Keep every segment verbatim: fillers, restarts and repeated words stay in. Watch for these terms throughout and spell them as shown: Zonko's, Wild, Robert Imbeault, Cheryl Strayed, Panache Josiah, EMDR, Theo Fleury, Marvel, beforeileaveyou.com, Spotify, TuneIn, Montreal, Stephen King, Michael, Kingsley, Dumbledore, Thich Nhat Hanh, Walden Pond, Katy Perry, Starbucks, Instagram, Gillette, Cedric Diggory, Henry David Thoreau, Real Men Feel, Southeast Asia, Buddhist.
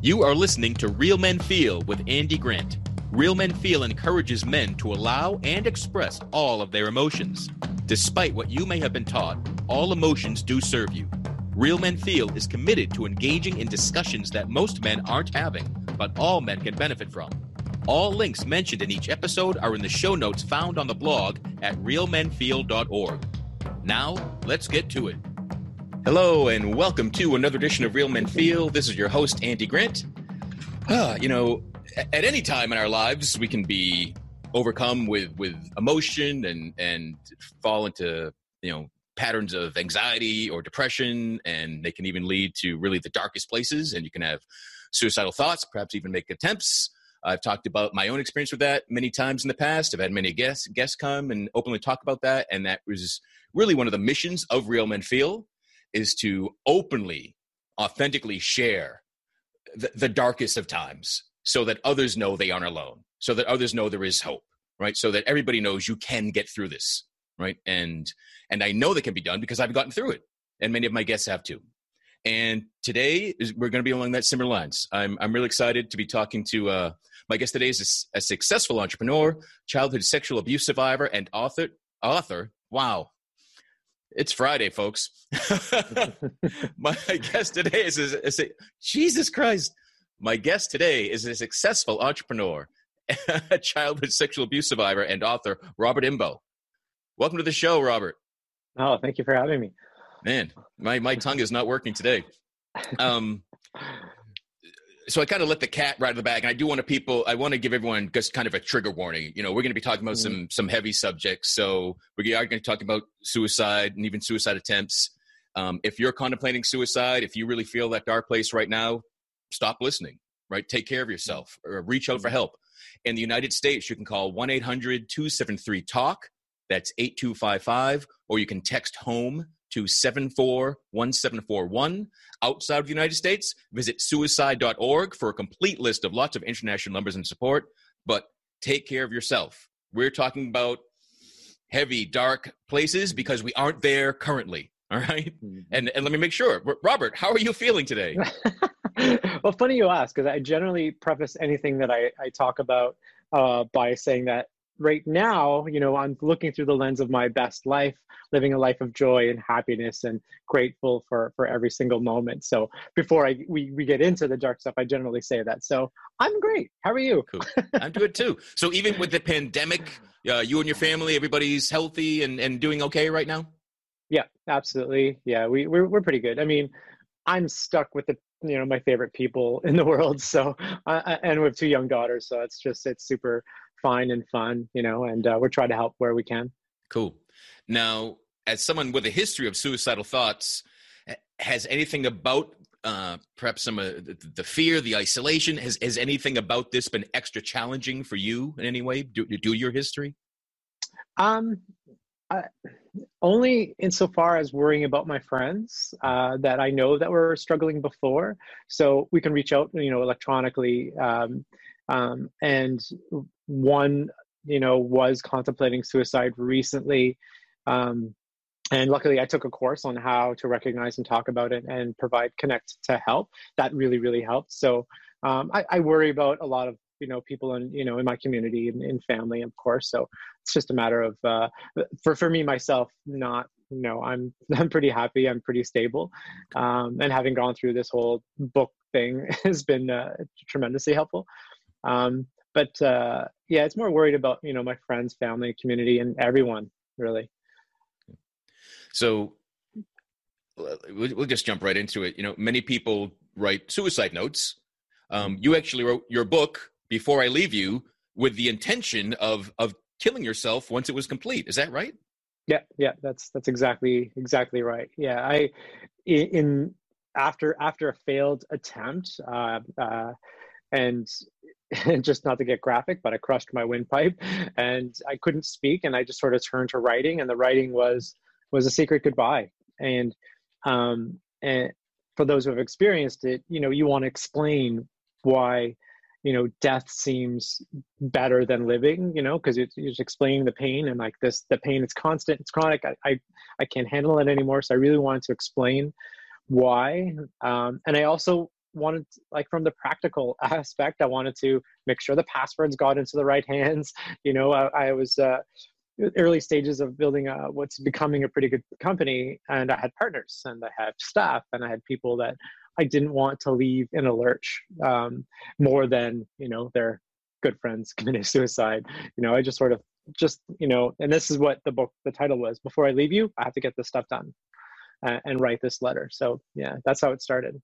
You are listening to Real Men Feel with Andy Grant. Real Men Feel encourages men to allow and express all of their emotions. Despite what you may have been taught, all emotions do serve you. Real Men Feel is committed to engaging in discussions that most men aren't having, but all men can benefit from. All links mentioned in each episode are in the show notes found on the blog at real men feel dot org. Now, let's get to it. Hello, and welcome to another edition of Real Men Feel. This is your host, Andy Grant. Ah, you know, at any time in our lives, we can be overcome with, with emotion and, and fall into, you know, patterns of anxiety or depression, and they can even lead to really the darkest places, and you can have suicidal thoughts, perhaps even make attempts. I've talked about my own experience with that many times in the past. I've had many guests guests come and openly talk about that, and that was really one of the missions of Real Men Feel, is to openly, authentically share the, the darkest of times so that others know they aren't alone, so that others know there is hope, right? So that everybody knows you can get through this, right? And and I know that can be done because I've gotten through it, and many of my guests have too. And today, is, we're going to be along that similar lines. I'm I'm really excited to be talking to, uh, my guest today is a, a successful entrepreneur, childhood sexual abuse survivor, and author. Author, wow. It's Friday, folks. My guest today is, is, is a, Jesus Christ. My guest today is a successful entrepreneur, a childhood sexual abuse survivor, and author, Robert Imbeault. Welcome to the show, Robert. Oh, thank you for having me. Man, my, my tongue is not working today. Um, so I kind of let the cat right out of the bag, and I do want to people, I want to give everyone just kind of a trigger warning. You know, we're going to be talking about mm. some some heavy subjects. So we are going to talk about suicide and even suicide attempts. Um, if you're contemplating suicide, if you really feel that dark place right now, stop listening, right? Take care of yourself or reach out for help. In the United States, you can call one eight hundred two seven three talk. That's eight two five five, or you can text HOME to seven four one seven four one. Outside of the United States, visit suicide dot org for a complete list of lots of international numbers and support. But take care of yourself. We're talking about heavy, dark places because we aren't there currently, all right? Mm-hmm. And, and let me make sure. Robert, how are you feeling today? Well, funny you ask, because I generally preface anything that I, I talk about uh, by saying that right now, you know, I'm looking through the lens of my best life, living a life of joy and happiness and grateful for, for every single moment. So before I we, we get into the dark stuff, I generally say that. So I'm great. How are you? Cool. I'm good too. So even with the pandemic, uh, you and your family, everybody's healthy and, and doing okay right now? Yeah, absolutely. Yeah, we, we're, we're pretty good. I mean, I'm stuck with the you know my favorite people in the world. So uh, and with two young daughters, so it's just it's super fine and fun, you know, and uh, we're trying to help where we can. Cool. Now, as someone with a history of suicidal thoughts, has anything about uh, perhaps some of uh, the fear, the isolation, has, has anything about this been extra challenging for you in any way due, due to your history? Um, I, only insofar as worrying about my friends uh, that I know that were struggling before. So we can reach out, you know, electronically, um, um, and one, you know, was contemplating suicide recently. Um, and luckily I took a course on how to recognize and talk about it and provide connect to help. That really, really helped. So um, I, I worry about a lot of, you know, people in, you know, in my community and in family, of course. So it's just a matter of, uh, for, for me, myself, not, you know, I'm, I'm pretty happy. I'm pretty stable. Um, and having gone through this whole book thing has been uh, tremendously helpful. Um, But uh, yeah, it's more worried about, you know, my friends, family, community, and everyone, really. So we'll just jump right into it. You know, many people write suicide notes. Um, you actually wrote your book, Before I Leave You, with the intention of of killing yourself once it was complete. Is that right? Yeah, yeah, that's that's exactly exactly right. Yeah, I in after after a failed attempt, uh, uh, and. just not to get graphic, but I crushed my windpipe and I couldn't speak. And I just sort of turned to writing, and the writing was, was a secret goodbye. And, um, and for those who have experienced it, you know, you want to explain why, you know, death seems better than living, you know, cause it's, it's explaining the pain and like this, the pain, it's constant, it's chronic. I, I, I can't handle it anymore. So I really wanted to explain why. Um, and I also wanted, to, like from the practical aspect, I wanted to make sure the passwords got into the right hands. You know, I, I was uh, early stages of building a, what's becoming a pretty good company, and I had partners and I had staff and I had people that I didn't want to leave in a lurch um, more than, you know, their good friends committing suicide. You know, I just sort of just, you know, and this is what the book, the title was, Before I Leave You, I Have to Get This Stuff Done uh, and write this letter. So yeah, that's how it started.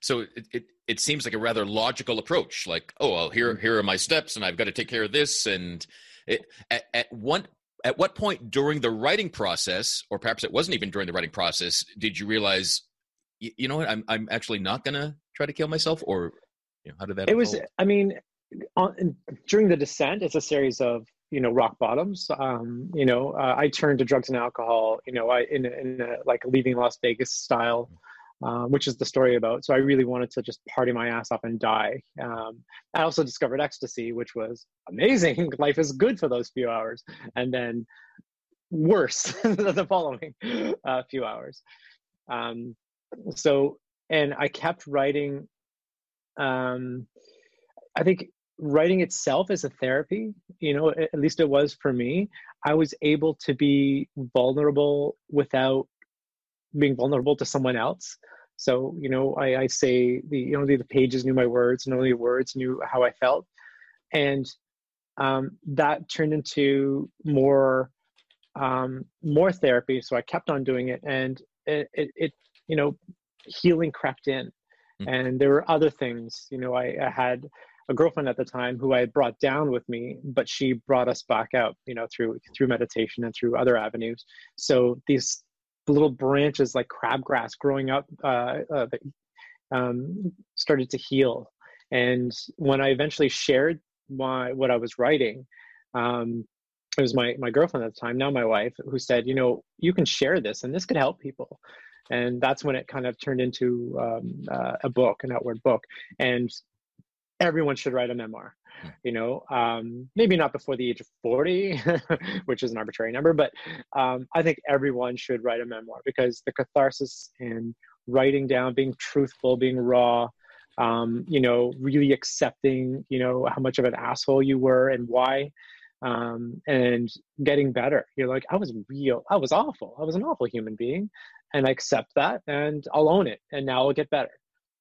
So it, it, it seems like a rather logical approach, like, oh, well, here, here are my steps and I've got to take care of this. And it, at, at one At what point during the writing process, or perhaps it wasn't even during the writing process, did you realize, you, you know what, I'm I'm actually not going to try to kill myself? Or you know, how did that It unfold? was, I mean, on, during the descent, it's a series of, you know, rock bottoms. Um, you know, uh, I turned to drugs and alcohol, you know, I in, in a, like Leaving Las Vegas style, uh, which is the story about. So I really wanted to just party my ass off and die. Um, I also discovered ecstasy, which was amazing. Life is good for those few hours, and then worse the following uh, few hours. Um, so, and I kept writing. Um, I think writing itself is a therapy, you know, at least it was for me. I was able to be vulnerable without being vulnerable to someone else. So, you know, I, I say the, you know, the, the pages knew my words and only the words knew how I felt. And um, that turned into more, um, more therapy. So I kept on doing it, and it, it, it you know, healing crept in. Mm-hmm. And there were other things, you know, I, I had a girlfriend at the time who I had brought down with me, but she brought us back up, you know, through, through meditation and through other avenues. So these little branches like crabgrass growing up uh, uh, that um, started to heal. And when I eventually shared my, what I was writing, um, it was my, my girlfriend at the time, now my wife, who said, you know, you can share this and this could help people. And that's when it kind of turned into um, uh, a book, an outward book. And everyone should write a memoir, you know, um, maybe not before the age of forty, which is an arbitrary number, but um, I think everyone should write a memoir, because the catharsis in writing down, being truthful, being raw, um, you know, really accepting, you know, how much of an asshole you were and why, um, and getting better. You're like, I was real. I was awful. I was an awful human being, and I accept that, and I'll own it. And now I'll get better.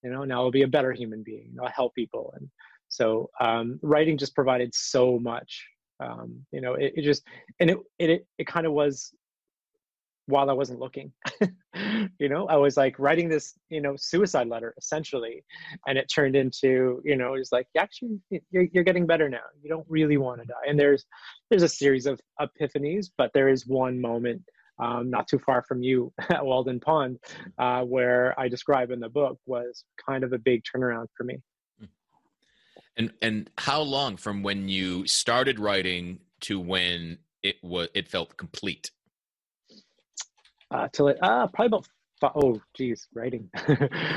You know, now I'll be a better human being. I'll help people. And so um, writing just provided so much, um, you know, it, it just, and it, it, it kind of was while I wasn't looking, you know, I was like writing this, you know, suicide letter essentially. And it turned into, you know, it's like, actually, you're, you're getting better now. You don't really want to die. And there's, there's a series of epiphanies, but there is one moment Um, not too far from you at Walden Pond, uh, where I describe in the book, was kind of a big turnaround for me. And and how long from when you started writing to when it was it felt complete? Uh, till it uh, probably about five, oh geez, writing.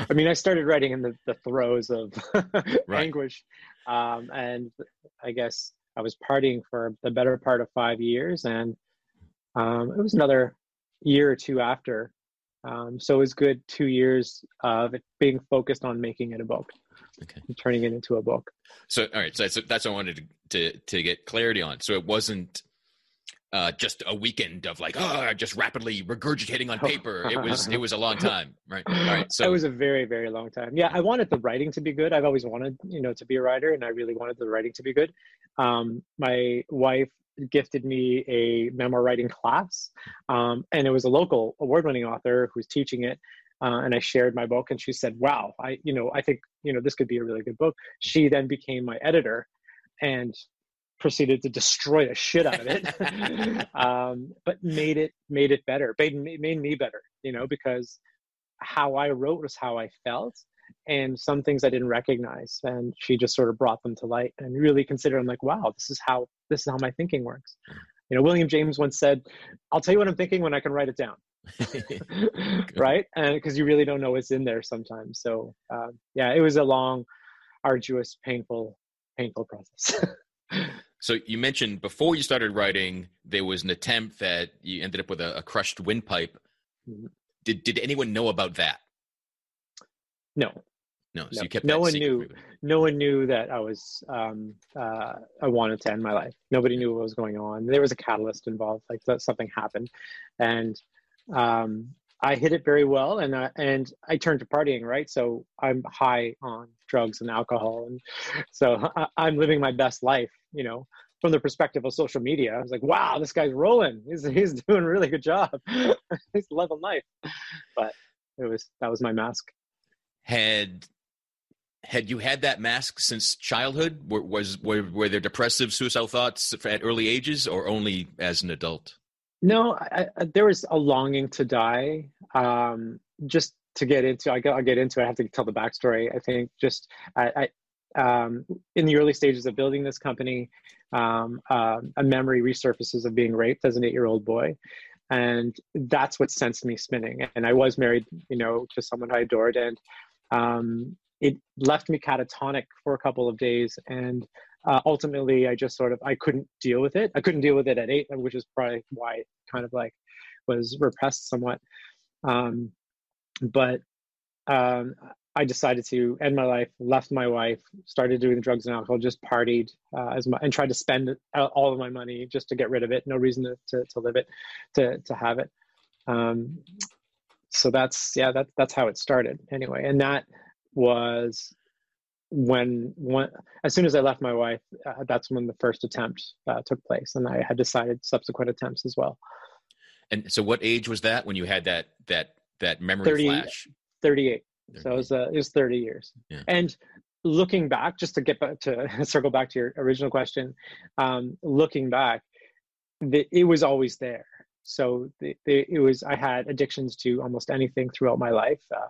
I mean, I started writing in the, the throes of right. anguish, um, and I guess I was partying for the better part of five years and. Um, it was another year or two after. Um, so it was good two years of it being focused on making it a book, okay. and turning it into a book. So, all right. So that's, that's what I wanted to, to, to get clarity on. So it wasn't uh, just a weekend of like, oh, just rapidly regurgitating on paper. It was, it was a long time, right? All right. So it was a very, very long time. Yeah. I wanted the writing to be good. I've always wanted, you know, to be a writer, and I really wanted the writing to be good. Um, my wife gifted me a memoir writing class, um, and it was a local award-winning author who was teaching it, uh, and I shared my book, and she said, wow, I you know I think you know this could be a really good book. She then became my editor and proceeded to destroy the shit out of it, um, but made it made it better made, made me better, you know, because how I wrote was how I felt, and some things I didn't recognize, and she just sort of brought them to light and really considered. I'm like, wow, this is how, this is how my thinking works. You know, William James once said, I'll tell you what I'm thinking when I can write it down. Right. And cause you really don't know what's in there sometimes. So uh, yeah, it was a long, arduous, painful, painful process. So you mentioned before you started writing, there was an attempt that you ended up with a, a crushed windpipe. Mm-hmm. Did, did anyone know about that? No, No, so no, you kept no one knew. No one knew that I was. Um, uh, I wanted to end my life. Nobody knew what was going on. There was a catalyst involved. Like something happened, and um, I hit it very well. And I, and I turned to partying. Right, so I'm high on drugs and alcohol, and so I, I'm living my best life. You know, from the perspective of social media, I was like, "Wow, this guy's rolling. He's he's doing a really good job. He's loving life." But it was that was my mask. Had Had you had that mask since childhood? Were, was were, were there depressive, suicidal thoughts at early ages, or only as an adult? No, I, I, there was a longing to die. Um, just to get into, I got, I'll get into it. I have to tell the backstory. I think just I, I, um, in the early stages of building this company, um, uh, a memory resurfaces of being raped as an eight-year-old boy. And that's what sent me spinning. And I was married, you know, to someone I adored. And um, it left me catatonic for a couple of days. And uh, ultimately I just sort of, I couldn't deal with it. I couldn't deal with it at eight, which is probably why it kind of like was repressed somewhat. Um, but um, I decided to end my life, left my wife, started doing drugs and alcohol, just partied uh, as my, and tried to spend all of my money just to get rid of it. No reason to, to, to live it, to, to have it. Um, so that's, yeah, that, that's how it started anyway. And that, was when one as soon as I left my wife, uh, that's when the first attempt uh, took place, and I had decided subsequent attempts as well. And so, what age was that when you had that that that memory thirty, flash? Thirty-eight. thirty-eight. So it was uh, it was thirty years. Yeah. And looking back, just to get back to circle back to your original question, um, looking back, the, it was always there. So the, the, it was I had addictions to almost anything throughout my life. Uh,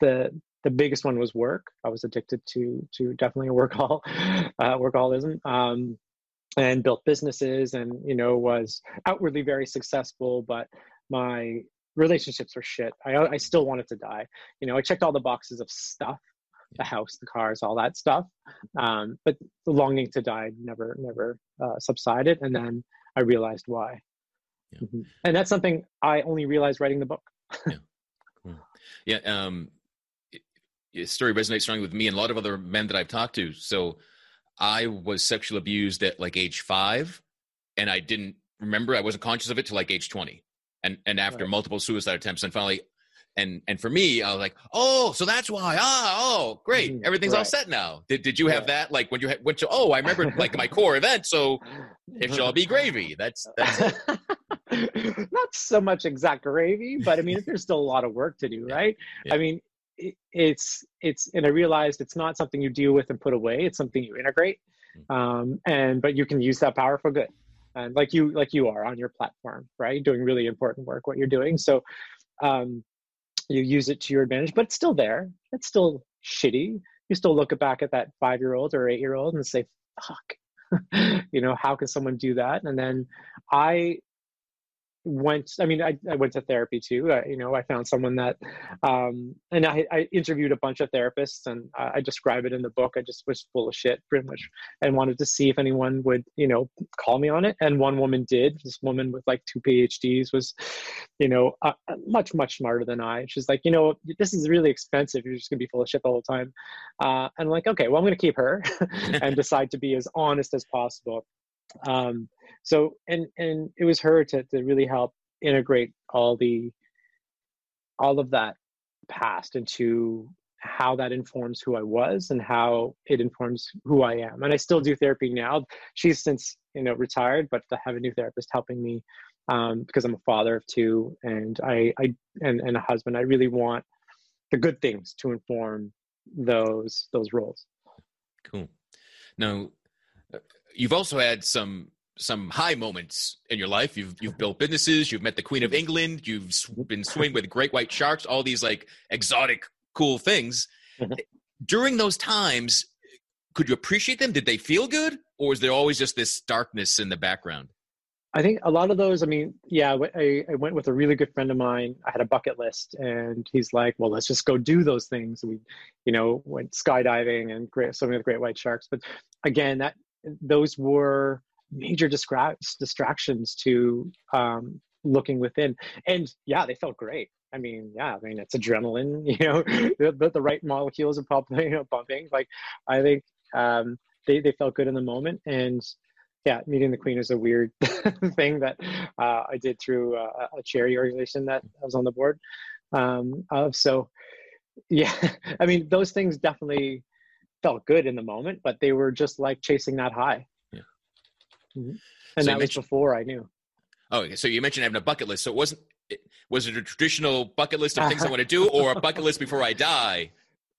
the The biggest one was work. I was addicted to to definitely workahol, uh, workaholism, um, and built businesses, and you know was outwardly very successful, but my relationships were shit. I I still wanted to die. You know, I checked all the boxes of stuff, the house, the cars, all that stuff, um, but the longing to die never never uh, subsided, and then I realized why. Yeah. Mm-hmm. And that's something I only realized writing the book. Yeah. Cool. Yeah. Um... Your story resonates strongly with me and a lot of other men that I've talked to. So I was sexually abused at like age five, and I didn't remember. I wasn't conscious of it till like age twenty. And and after right. multiple suicide attempts, and finally, and and for me, I was like, oh, so that's why. Ah, oh, great. Mm-hmm. Everything's right. all set now. Did did you have yeah. that? Like when you had, went to, oh, I remember like my core event. So it shall be gravy. That's, that's it. Not so much exact gravy, but I mean, there's still a lot of work to do, yeah. right? Yeah. I mean, it's it's and I realized it's not something you deal with and put away. It's something you integrate, um and but you can use that power for good, and like you like you are on your platform, right, doing really important work, what you're doing. So um you use it to your advantage, but it's still there. It's still shitty. You still look back at that five-year-old or eight-year-old and say, fuck. You know, how can someone do that? And then I went, I mean, I, I went to therapy too. I, you know, I found someone that, um, and I, I interviewed a bunch of therapists, and I, I describe it in the book. I just was full of shit pretty much, and wanted to see if anyone would, you know, call me on it. And one woman did. This woman with like two PhDs was, you know, uh, much, much smarter than I. She's like, you know, this is really expensive. You're just gonna be full of shit the whole time. Uh, and I'm like, okay, well, I'm gonna keep her and decide to be as honest as possible. Um, so, and, and it was her to, to really help integrate all the, all of that past into how that informs who I was and how it informs who I am. And I still do therapy now. She's since, you know, retired, but I have a new therapist helping me, um, because I'm a father of two, and I, I, and, and a husband. I really want the good things to inform those, those roles. Cool. Now, you've also had some some high moments in your life. You've you've built businesses. You've met the Queen of England. You've been swimming with great white sharks. All these like exotic, cool things. During those times, could you appreciate them? Did they feel good, or is there always just this darkness in the background? I think a lot of those. I mean, yeah, I, I went with a really good friend of mine. I had a bucket list, and he's like, "Well, let's just go do those things." We, you know, went skydiving and great, swimming with great white sharks. But again, that. Those were major distra- distractions to um, looking within. And yeah, they felt great. I mean, yeah, I mean, it's adrenaline, you know, the, the right molecules are pumping, you know, pumping. Like, I think um, they, they felt good in the moment. And yeah, meeting the Queen is a weird thing that uh, I did through a, a charity organization that I was on the board um, of. So yeah, I mean, those things definitely felt good in the moment, but they were just like chasing that high. Yeah. Mm-hmm. And so that was before I knew. Oh, okay. So you mentioned having a bucket list. So it wasn't, was it a traditional bucket list of things I want to do, or a bucket list before I die?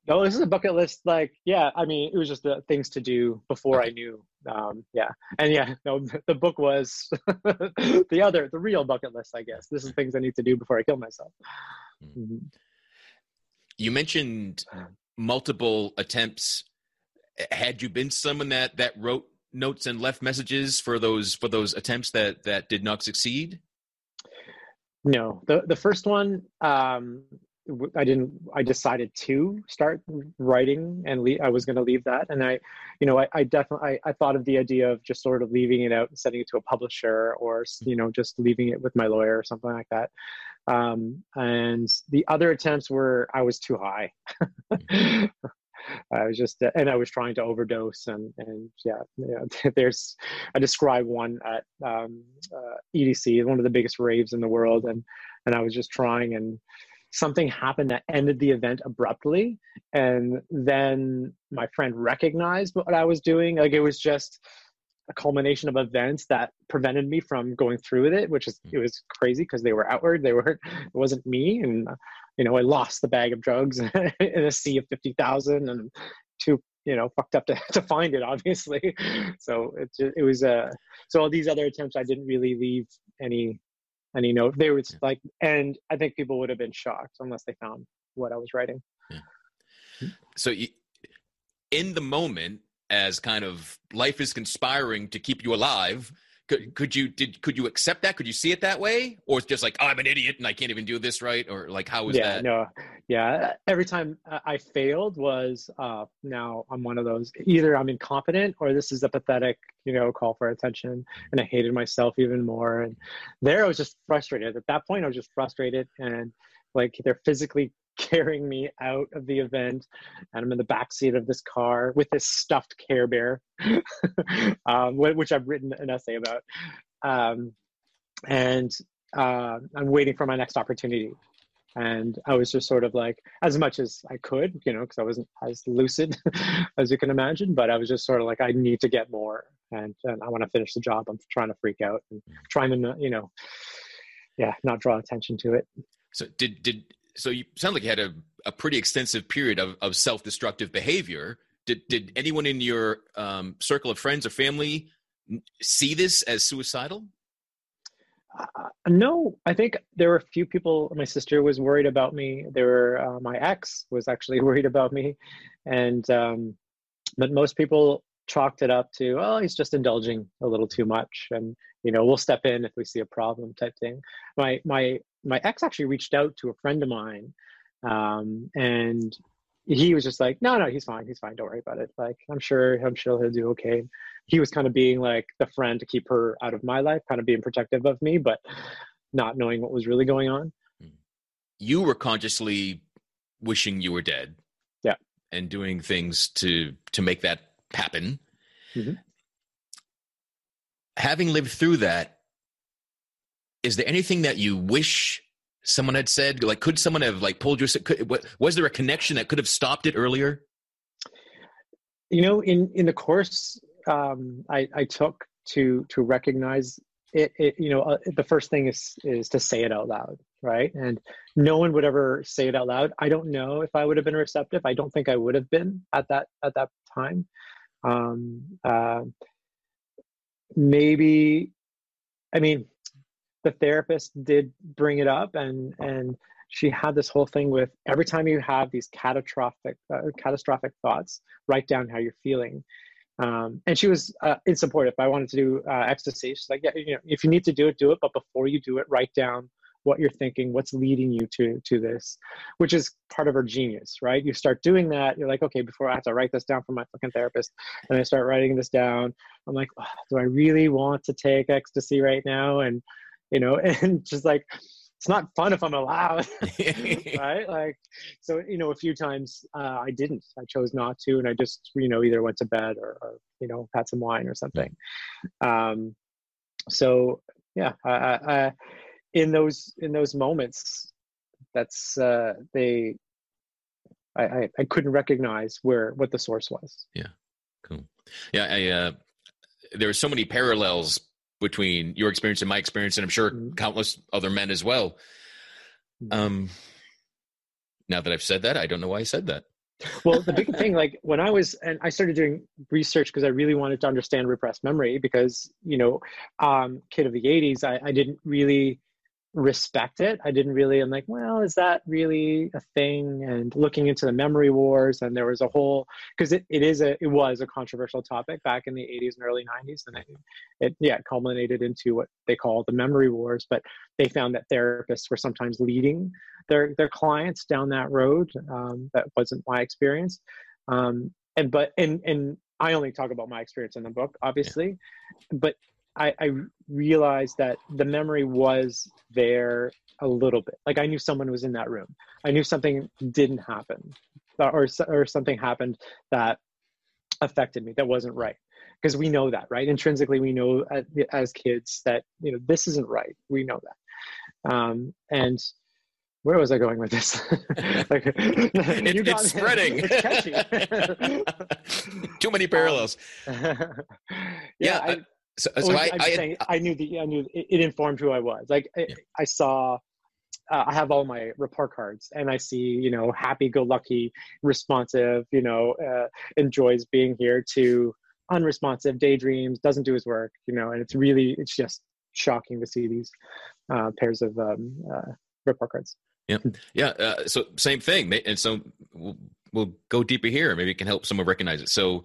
No, this is a bucket list. Like, yeah, I mean, it was just the things to do before okay. I knew. Um, yeah. And yeah, no, the book was the other, the real bucket list, I guess. This is things I need to do before I kill myself. Mm-hmm. You mentioned multiple attempts. Had you been someone that, that wrote notes and left messages for those, for those attempts that, that did not succeed? No, the the first one, um, I didn't, I decided to start writing and leave, I was going to leave that. And I, you know, I, I definitely, I, I thought of the idea of just sort of leaving it out and sending it to a publisher, or, you know, just leaving it with my lawyer or something like that. Um, and the other attempts were, I was too high. I was just, and I was trying to overdose, and, and yeah, yeah, there's, I described one at um, uh, E D C, one of the biggest raves in the world. And, and I was just trying, and something happened that ended the event abruptly. And then my friend recognized what I was doing. Like, it was just a culmination of events that prevented me from going through with it, which is, it was crazy because they were outward. They weren't, it wasn't me. And, you know, I lost the bag of drugs in a sea of fifty thousand, and too, you know, fucked up to, to find it, obviously. So it, it was, uh, so all these other attempts, I didn't really leave any, any note. They were yeah. like, and I think people would have been shocked unless they found what I was writing. Yeah. So you, in the moment, as kind of life is conspiring to keep you alive, could, could you, did, could you accept that? Could you see it that way? Or it's just like, oh, I'm an idiot and I can't even do this right? Or like, how is yeah, that? No. Yeah. Every time I failed was, uh, now I'm one of those, either I'm incompetent or this is a pathetic, you know, call for attention. And I hated myself even more. And there I was just frustrated. At that point, I was just frustrated. And like, they're physically carrying me out of the event, and I'm in the backseat of this car with this stuffed Care Bear, um, which I've written an essay about. Um, and uh, I'm waiting for my next opportunity. And I was just sort of like, as much as I could, you know, because I wasn't as lucid as you can imagine, but I was just sort of like, I need to get more. And, and I want to finish the job. I'm trying to freak out and trying to, you know, yeah, not draw attention to it. So did, did, So you sound like you had a, a pretty extensive period of, of self-destructive behavior. Did did anyone in your um, circle of friends or family see this as suicidal? Uh, no, I think there were a few people. My sister was worried about me. There were uh, my ex was actually worried about me, and um, but most people chalked it up to, oh, he's just indulging a little too much, and you know, we'll step in if we see a problem type thing. My my. My ex actually reached out to a friend of mine, um, and he was just like, no, no, he's fine. He's fine. Don't worry about it. Like, I'm sure, I'm sure he'll do okay. He was kind of being like the friend to keep her out of my life, kind of being protective of me, but not knowing what was really going on. You were consciously wishing you were dead. Yeah. And doing things to, to make that happen. Mm-hmm. Having lived through that, is there anything that you wish someone had said? Like, could someone have like pulled your, could, was there a connection that could have stopped it earlier? You know, in, in the course um, I, I took to, to recognize it, it you know, uh, the first thing is, is to say it out loud. Right. And no one would ever say it out loud. I don't know if I would have been receptive. I don't think I would have been at that, at that time. Um, uh, maybe, I mean, the therapist did bring it up, and, and she had this whole thing with every time you have these catastrophic, uh, catastrophic thoughts, write down how you're feeling. Um, and she was uh, in support. If I wanted to do uh, ecstasy, she's like, yeah, you know, if you need to do it, do it. But before you do it, write down what you're thinking, what's leading you to, to this, which is part of her genius, right? You start doing that. You're like, okay, before I have to write this down for my fucking therapist. And I start writing this down. I'm like, oh, do I really want to take ecstasy right now? And, you know, and just like, it's not fun if I'm allowed, right? Like, so, you know, a few times uh, I didn't, I chose not to, and I just, you know, either went to bed or, or you know, had some wine or something. Um, so yeah, I, I, I, in those, in those moments, that's, uh, they, I, I, I couldn't recognize where, what the source was. Yeah. Cool. Yeah. I, uh, there were so many parallels between your experience and my experience, and I'm sure mm-hmm. countless other men as well. Um, now that I've said that, I don't know why I said that. Well, the big thing, like when I was, and I started doing research because I really wanted to understand repressed memory because, you know, um, kid of the eighties, I, I didn't really respect it. I didn't really, I'm like, well, is that really a thing? And looking into the memory wars, and there was a whole, because it, it is a, it was a controversial topic back in the eighties and early nineties. And it, it, yeah, it culminated into what they call the memory wars, but they found that therapists were sometimes leading their, their clients down that road. Um, that wasn't my experience. Um, and, but, and, and I only talk about my experience in the book, obviously, but I, I realized that the memory was there a little bit. Like I knew someone was in that room. I knew something didn't happen, or or something happened that affected me that wasn't right. Because we know that, right? Intrinsically, we know as, as kids that, you know, this isn't right. We know that. Um, and where was I going with this? like, it, you got, it's spreading. It's catchy. Too many parallels. Um, yeah. yeah I, So, so I, I, saying, I knew the, I knew it, it informed who I was. Like yeah. I, I saw, uh, I have all my report cards, and I see, you know, happy go lucky, responsive, you know, uh, enjoys being here, to unresponsive, daydreams, doesn't do his work, you know, and it's really, it's just shocking to see these uh, pairs of um, uh, report cards. Yeah. Yeah. Uh, so same thing. And so we'll, we'll go deeper here. Maybe it can help someone recognize it. So,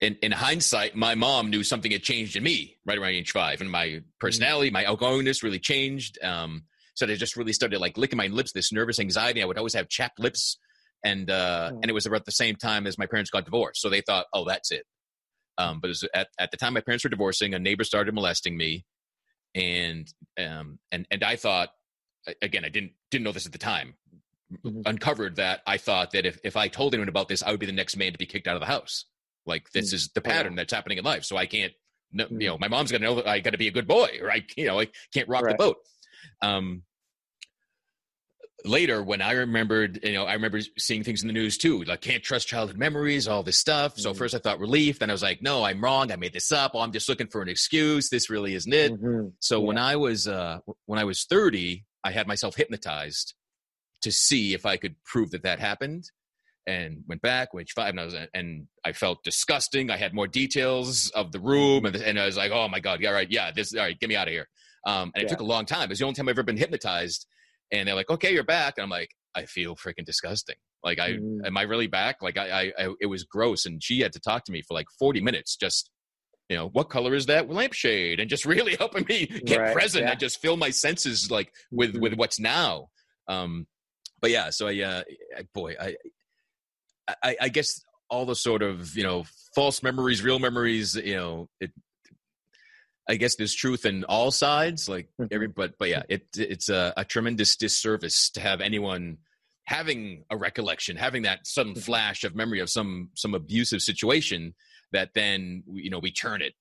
In, in hindsight, my mom knew something had changed in me right around age five, and my personality, my outgoingness really changed. Um, so I just really started like licking my lips, this nervous anxiety. I would always have chapped lips, and uh, oh. and it was about the same time as my parents got divorced. So they thought, oh, that's it. Um, but it was at, at the time my parents were divorcing, a neighbor started molesting me, and um, and and I thought, again, I didn't didn't know this at the time. Mm-hmm. Uncovered that I thought that if if I told anyone about this, I would be the next man to be kicked out of the house. Like this is the pattern that's happening in life. So I can't, you know, my mom's going to know that I got to be a good boy, or I, you know, I can't rock right. the boat. Um, later when I remembered, you know, I remember seeing things in the news too, like can't trust childhood memories, all this stuff. Mm-hmm. So first I thought relief. Then I was like, no, I'm wrong. I made this up. Oh, I'm just looking for an excuse. This really isn't it. Mm-hmm. So yeah. when I was, uh, when I was thirty, I had myself hypnotized to see if I could prove that that happened. And went back, which five, and I was, and I felt disgusting. I had more details of the room, and, and I was like, "Oh my god, yeah, all right, yeah, this, all right, get me out of here." Um, and it yeah. took a long time. It's the only time I've ever been hypnotized. And they're like, "Okay, you're back," and I'm like, "I feel freaking disgusting. Like, I mm. am I really back? Like, I, I, I, it was gross." And she had to talk to me for like forty minutes, just, you know, what color is that lampshade, and just really helping me get right. present yeah. and just fill my senses like with mm-hmm. with what's now. Um, but yeah, so I, uh, I boy, I. I, I guess all the sort of, you know, false memories, real memories, you know, it, I guess there's truth in all sides, like every, but, but yeah, it, it's a, a tremendous disservice to have anyone having a recollection, having that sudden flash of memory of some, some abusive situation that then, you know, we turn it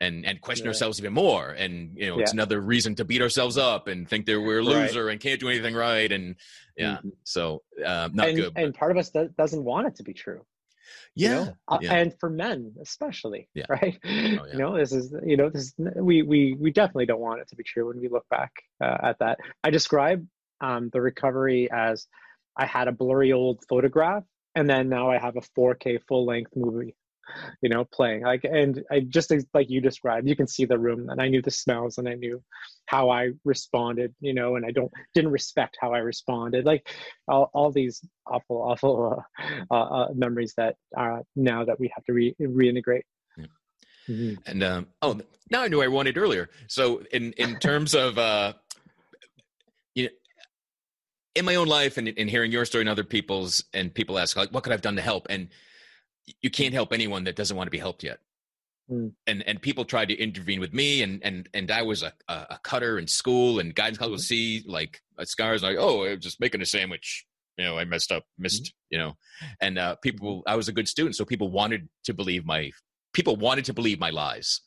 and, and question yeah. ourselves even more. And, you know, yeah. it's another reason to beat ourselves up and think that we're a loser right. and can't do anything right. And yeah, mm-hmm. so uh, not and, good. But... And part of us th- doesn't want it to be true. Yeah. You know? uh, yeah. And for men, especially, yeah. right? Oh, yeah. You know, this is, you know, this we, we, we definitely don't want it to be true when we look back uh, at that. I describe um, the recovery as I had a blurry old photograph, and then now I have a four K full length movie. You know, playing like, and I just like you described, you can see the room, and I knew the smells, and I knew how I responded, you know, and I don't didn't respect how I responded, like all, all these awful, awful uh, uh, memories that are now that we have to re- reintegrate. Yeah. Mm-hmm. And um, oh, now I knew I wanted earlier. So in in terms of uh, you know, in my own life, and in hearing your story and other people's, and people ask like, what could I have done to help? And you can't help anyone that doesn't want to be helped yet. Mm. And and people tried to intervene with me, and and and I was a a cutter in school, and guidance counselors would see like scars, like, oh, I was just making a sandwich, you know, I messed up, missed, mm-hmm. you know, and uh, people, I was a good student, so people wanted to believe my people wanted to believe my lies,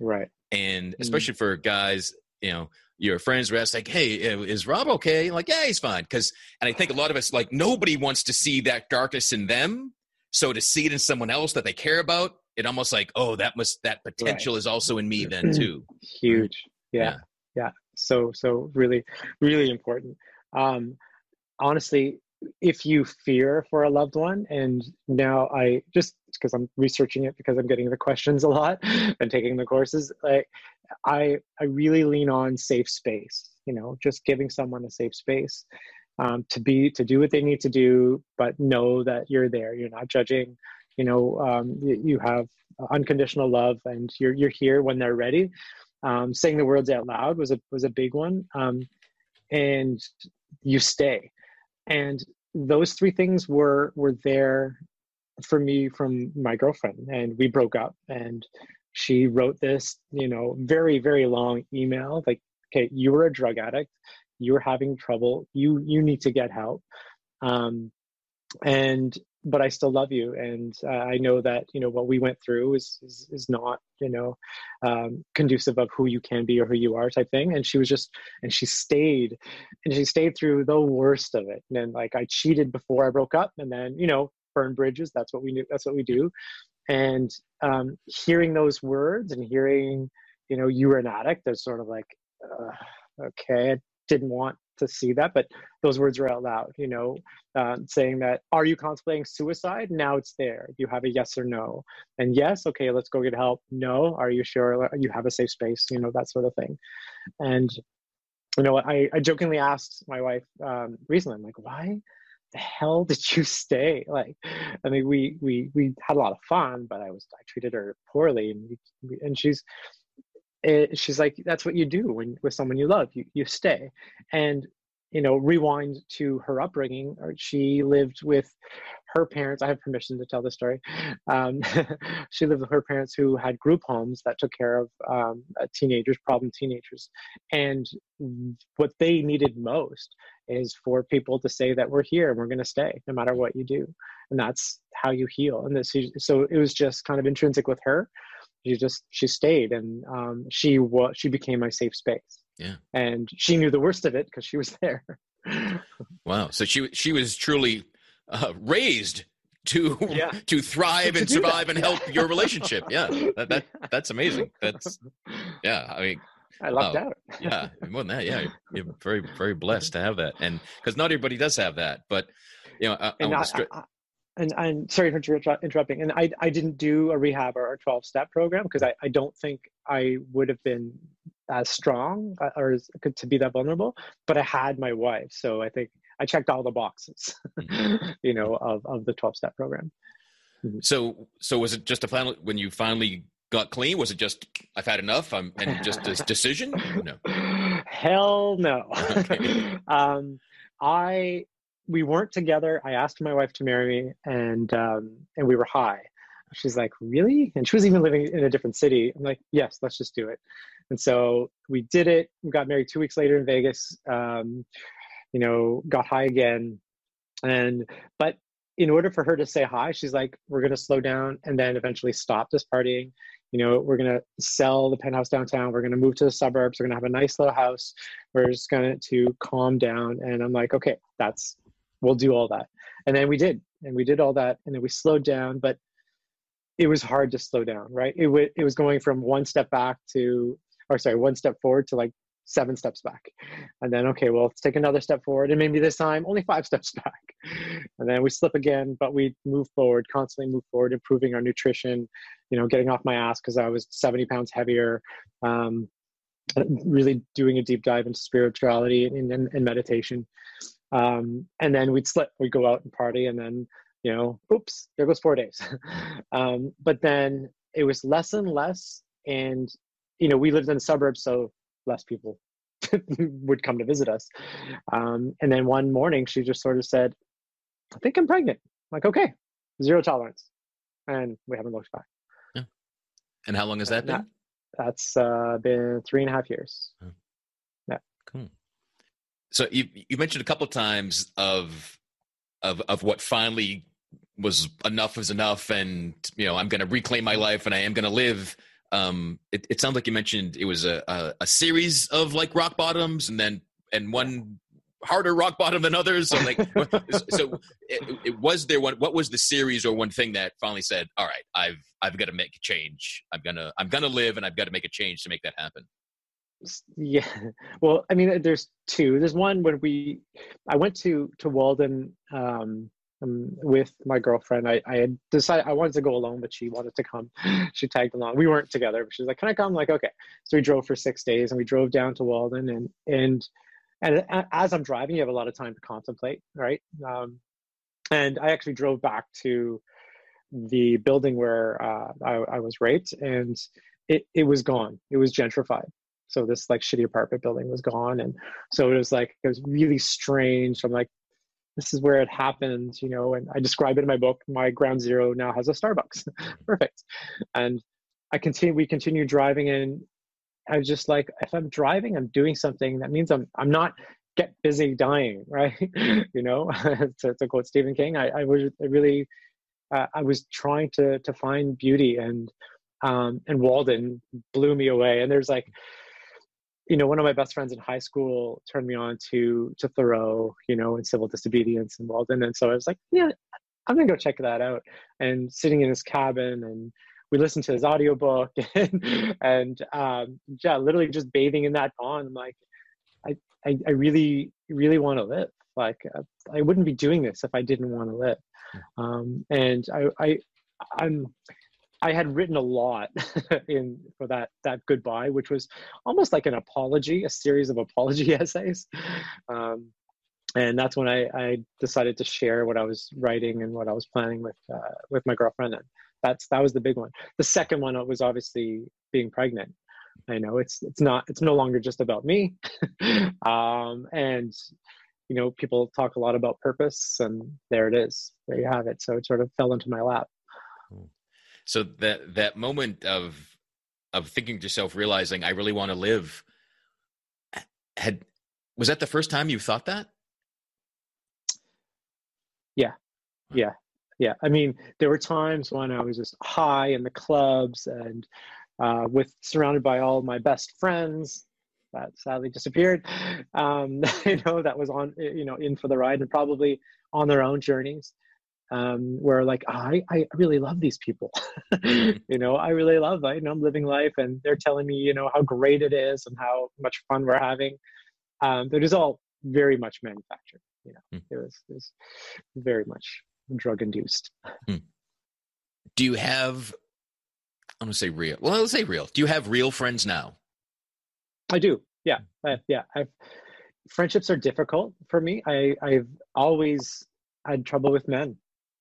right? And especially mm-hmm. for guys, you know, your friends were asked like, hey, is Rob okay? And like, yeah, he's fine, because and I think a lot of us, like, nobody wants to see that darkness in them, so to see it in someone else that they care about. It almost like, oh, that must, that potential right. is also in me then too. Huge. Yeah. yeah. Yeah. So, so really, really important. Um, honestly, if you fear for a loved one, and now I just, because I'm researching it, because I'm getting the questions a lot and taking the courses, like I, I really lean on safe space, you know, just giving someone a safe space um, to be, to do what they need to do, but know that you're there, you're not judging. You know, um, you have unconditional love, and you're you're here when they're ready. Um, saying the words out loud was a was a big one, um, and you stay. And those three things were were there for me from my girlfriend, and we broke up. And she wrote this, you know, very very long email, like, okay, you were a drug addict, you were having trouble, you you need to get help, um, and. But I still love you, and uh, I know that you know what we went through is is, is not you know um, conducive of who you can be or who you are, type thing. And she was just, and she stayed, and she stayed through the worst of it. And then, like, I cheated before I broke up, and then you know burn bridges. That's what we knew. That's what we do. And um, hearing those words and hearing you know you were an addict, that's sort of like uh, okay, I didn't want to see that, but those words are out loud, you know, uh, saying that, are you contemplating suicide? Now it's there. You have a yes or no, and yes. Okay. Let's go get help. No. Are you sure you have a safe space? You know, that sort of thing. And, you know, I, I jokingly asked my wife um, recently, I'm like, why the hell did you stay? Like, I mean, we, we, we had a lot of fun, but I was, I treated her poorly, and we, and she's, It, she's like, that's what you do when with someone you love, you, you stay. And, you know, rewind to her upbringing, or she lived with her parents. I have permission to tell this story. Um, she lived with her parents who had group homes that took care of um, teenagers, problem teenagers. And what they needed most is for people to say that we're here and we're going to stay no matter what you do. And that's how you heal. And this, so it was just kind of intrinsic with her. She just, she stayed, and um, she was, she became my safe space. Yeah. And she knew the worst of it because she was there. Wow. So she, she was truly uh, raised to, yeah. to thrive to and survive that. And help your relationship. Yeah. That, that that's amazing. That's, yeah. I mean, I lucked oh, out. Yeah. More than that. Yeah. You're very, very blessed to have that. And because not everybody does have that, but you know, I, I want to stress. And I'm sorry for interrupting. And I I didn't do a rehab or a twelve-step program because I, I don't think I would have been as strong or as, to be that vulnerable. But I had my wife, so I think I checked all the boxes, mm-hmm. you know, of, of the twelve-step program. Mm-hmm. So so was it just a final when you finally got clean? Was it just I've had enough? I'm and just a decision? No. Hell no. Okay. um, I. We weren't together. I asked my wife to marry me, and um, and we were high. She's like, really? And she was even living in a different city. I'm like, yes, let's just do it. And so we did it. We got married two weeks later in Vegas. Um, you know, got high again. And but in order for her to say hi, she's like, we're gonna slow down and then eventually stop this partying. You know, we're going to sell the penthouse downtown. We're going to move to the suburbs. We're going to have a nice little house. We're just going to calm down. And I'm like, okay, that's, we'll do all that. And then we did, and we did all that. And then we slowed down, but it was hard to slow down, right? It, w- it was going from one step back to, or sorry, one step forward to like seven steps back. And then, okay, well, let's take another step forward. And maybe this time only five steps back. And then we slip again, but we move forward, constantly move forward, improving our nutrition, you know, getting off my ass because I was seventy pounds heavier, um, really doing a deep dive into spirituality and, and, and meditation. Um, and then we'd slip, we'd go out and party, and then, you know, oops, there goes four days. um, but then it was less and less. And, you know, we lived in the suburbs, so less people would come to visit us. Um, and then one morning she just sort of said, I think I'm pregnant. I'm like, okay, zero tolerance. And we haven't looked back. And how long has that been? That, that's uh, been three and a half years. Oh. Yeah. Cool. So you you mentioned a couple of times of of of what finally was enough is enough, and you know I'm going to reclaim my life, and I am going to live. Um, it, it sounds like you mentioned it was a, a a series of like rock bottoms, and then and one harder rock bottom than others. So like, so it, it was there one. What was the series or one thing that finally said, "All right, I've I've got to make a change. I'm gonna I'm gonna live, and I've got to make a change to make that happen." Yeah. Well, I mean, there's two. There's one when we, I went to, to Walden, um, um with my girlfriend. I, I had decided I wanted to go alone, but she wanted to come. She tagged along. We weren't together, but she was like, can I come? I'm like, okay. So we drove for six days and we drove down to Walden, and, and, and as I'm driving, you have a lot of time to contemplate. Right. Um, and I actually drove back to the building where, uh, I, I was raped, and it, it was gone. It was gentrified. So this like shitty apartment building was gone. And so it was like, it was really strange. I'm like, this is where it happened, you know, and I describe it in my book. My ground zero now has a Starbucks. Perfect. And I continue, we continue driving, and I was just like, if I'm driving, I'm doing something. That means I'm, I'm not get busy dying. Right. You know, to, to quote Stephen King, I, I was I really, uh, I was trying to, to find beauty, and, um, and Walden blew me away. And there's like, you know, one of my best friends in high school turned me on to to Thoreau, you know, and civil disobedience and Walden. And so I was like, yeah, I'm going to go check that out. And sitting in his cabin, and we listened to his audiobook, and, and um, yeah, literally just bathing in that pond. I'm like, I, I, I really, really want to live. Like, I wouldn't be doing this if I didn't want to live. Um, and I, I, I'm... I had written a lot in for that that goodbye, which was almost like an apology, a series of apology essays. Um, and that's when I, I decided to share what I was writing and what I was planning with uh, with my girlfriend. And that's that was the big one. The second one was obviously being pregnant. I know it's it's not it's no longer just about me. um, and you know, people talk a lot about purpose, and there it is. There you have it. So it sort of fell into my lap. So that that moment of of thinking to yourself, realizing I really want to live, had was that the first time you thought that? Yeah, yeah, yeah. I mean, there were times when I was just high in the clubs and uh, with surrounded by all my best friends that sadly disappeared. Um, you know, that was on you know in for the ride and probably on their own journeys. Um, where like, oh, I, I really love these people, you know, I really love, I you know I'm living life and they're telling me, you know, how great it is and how much fun we're having. Um, it is all very much manufactured, you know, mm. it, was, it was very much drug induced. Mm. Do you have, I'm going to say real, well, let's say real. Do you have real friends now? I do. Yeah. I, yeah. I've, friendships are difficult for me. I, I've always had trouble with men.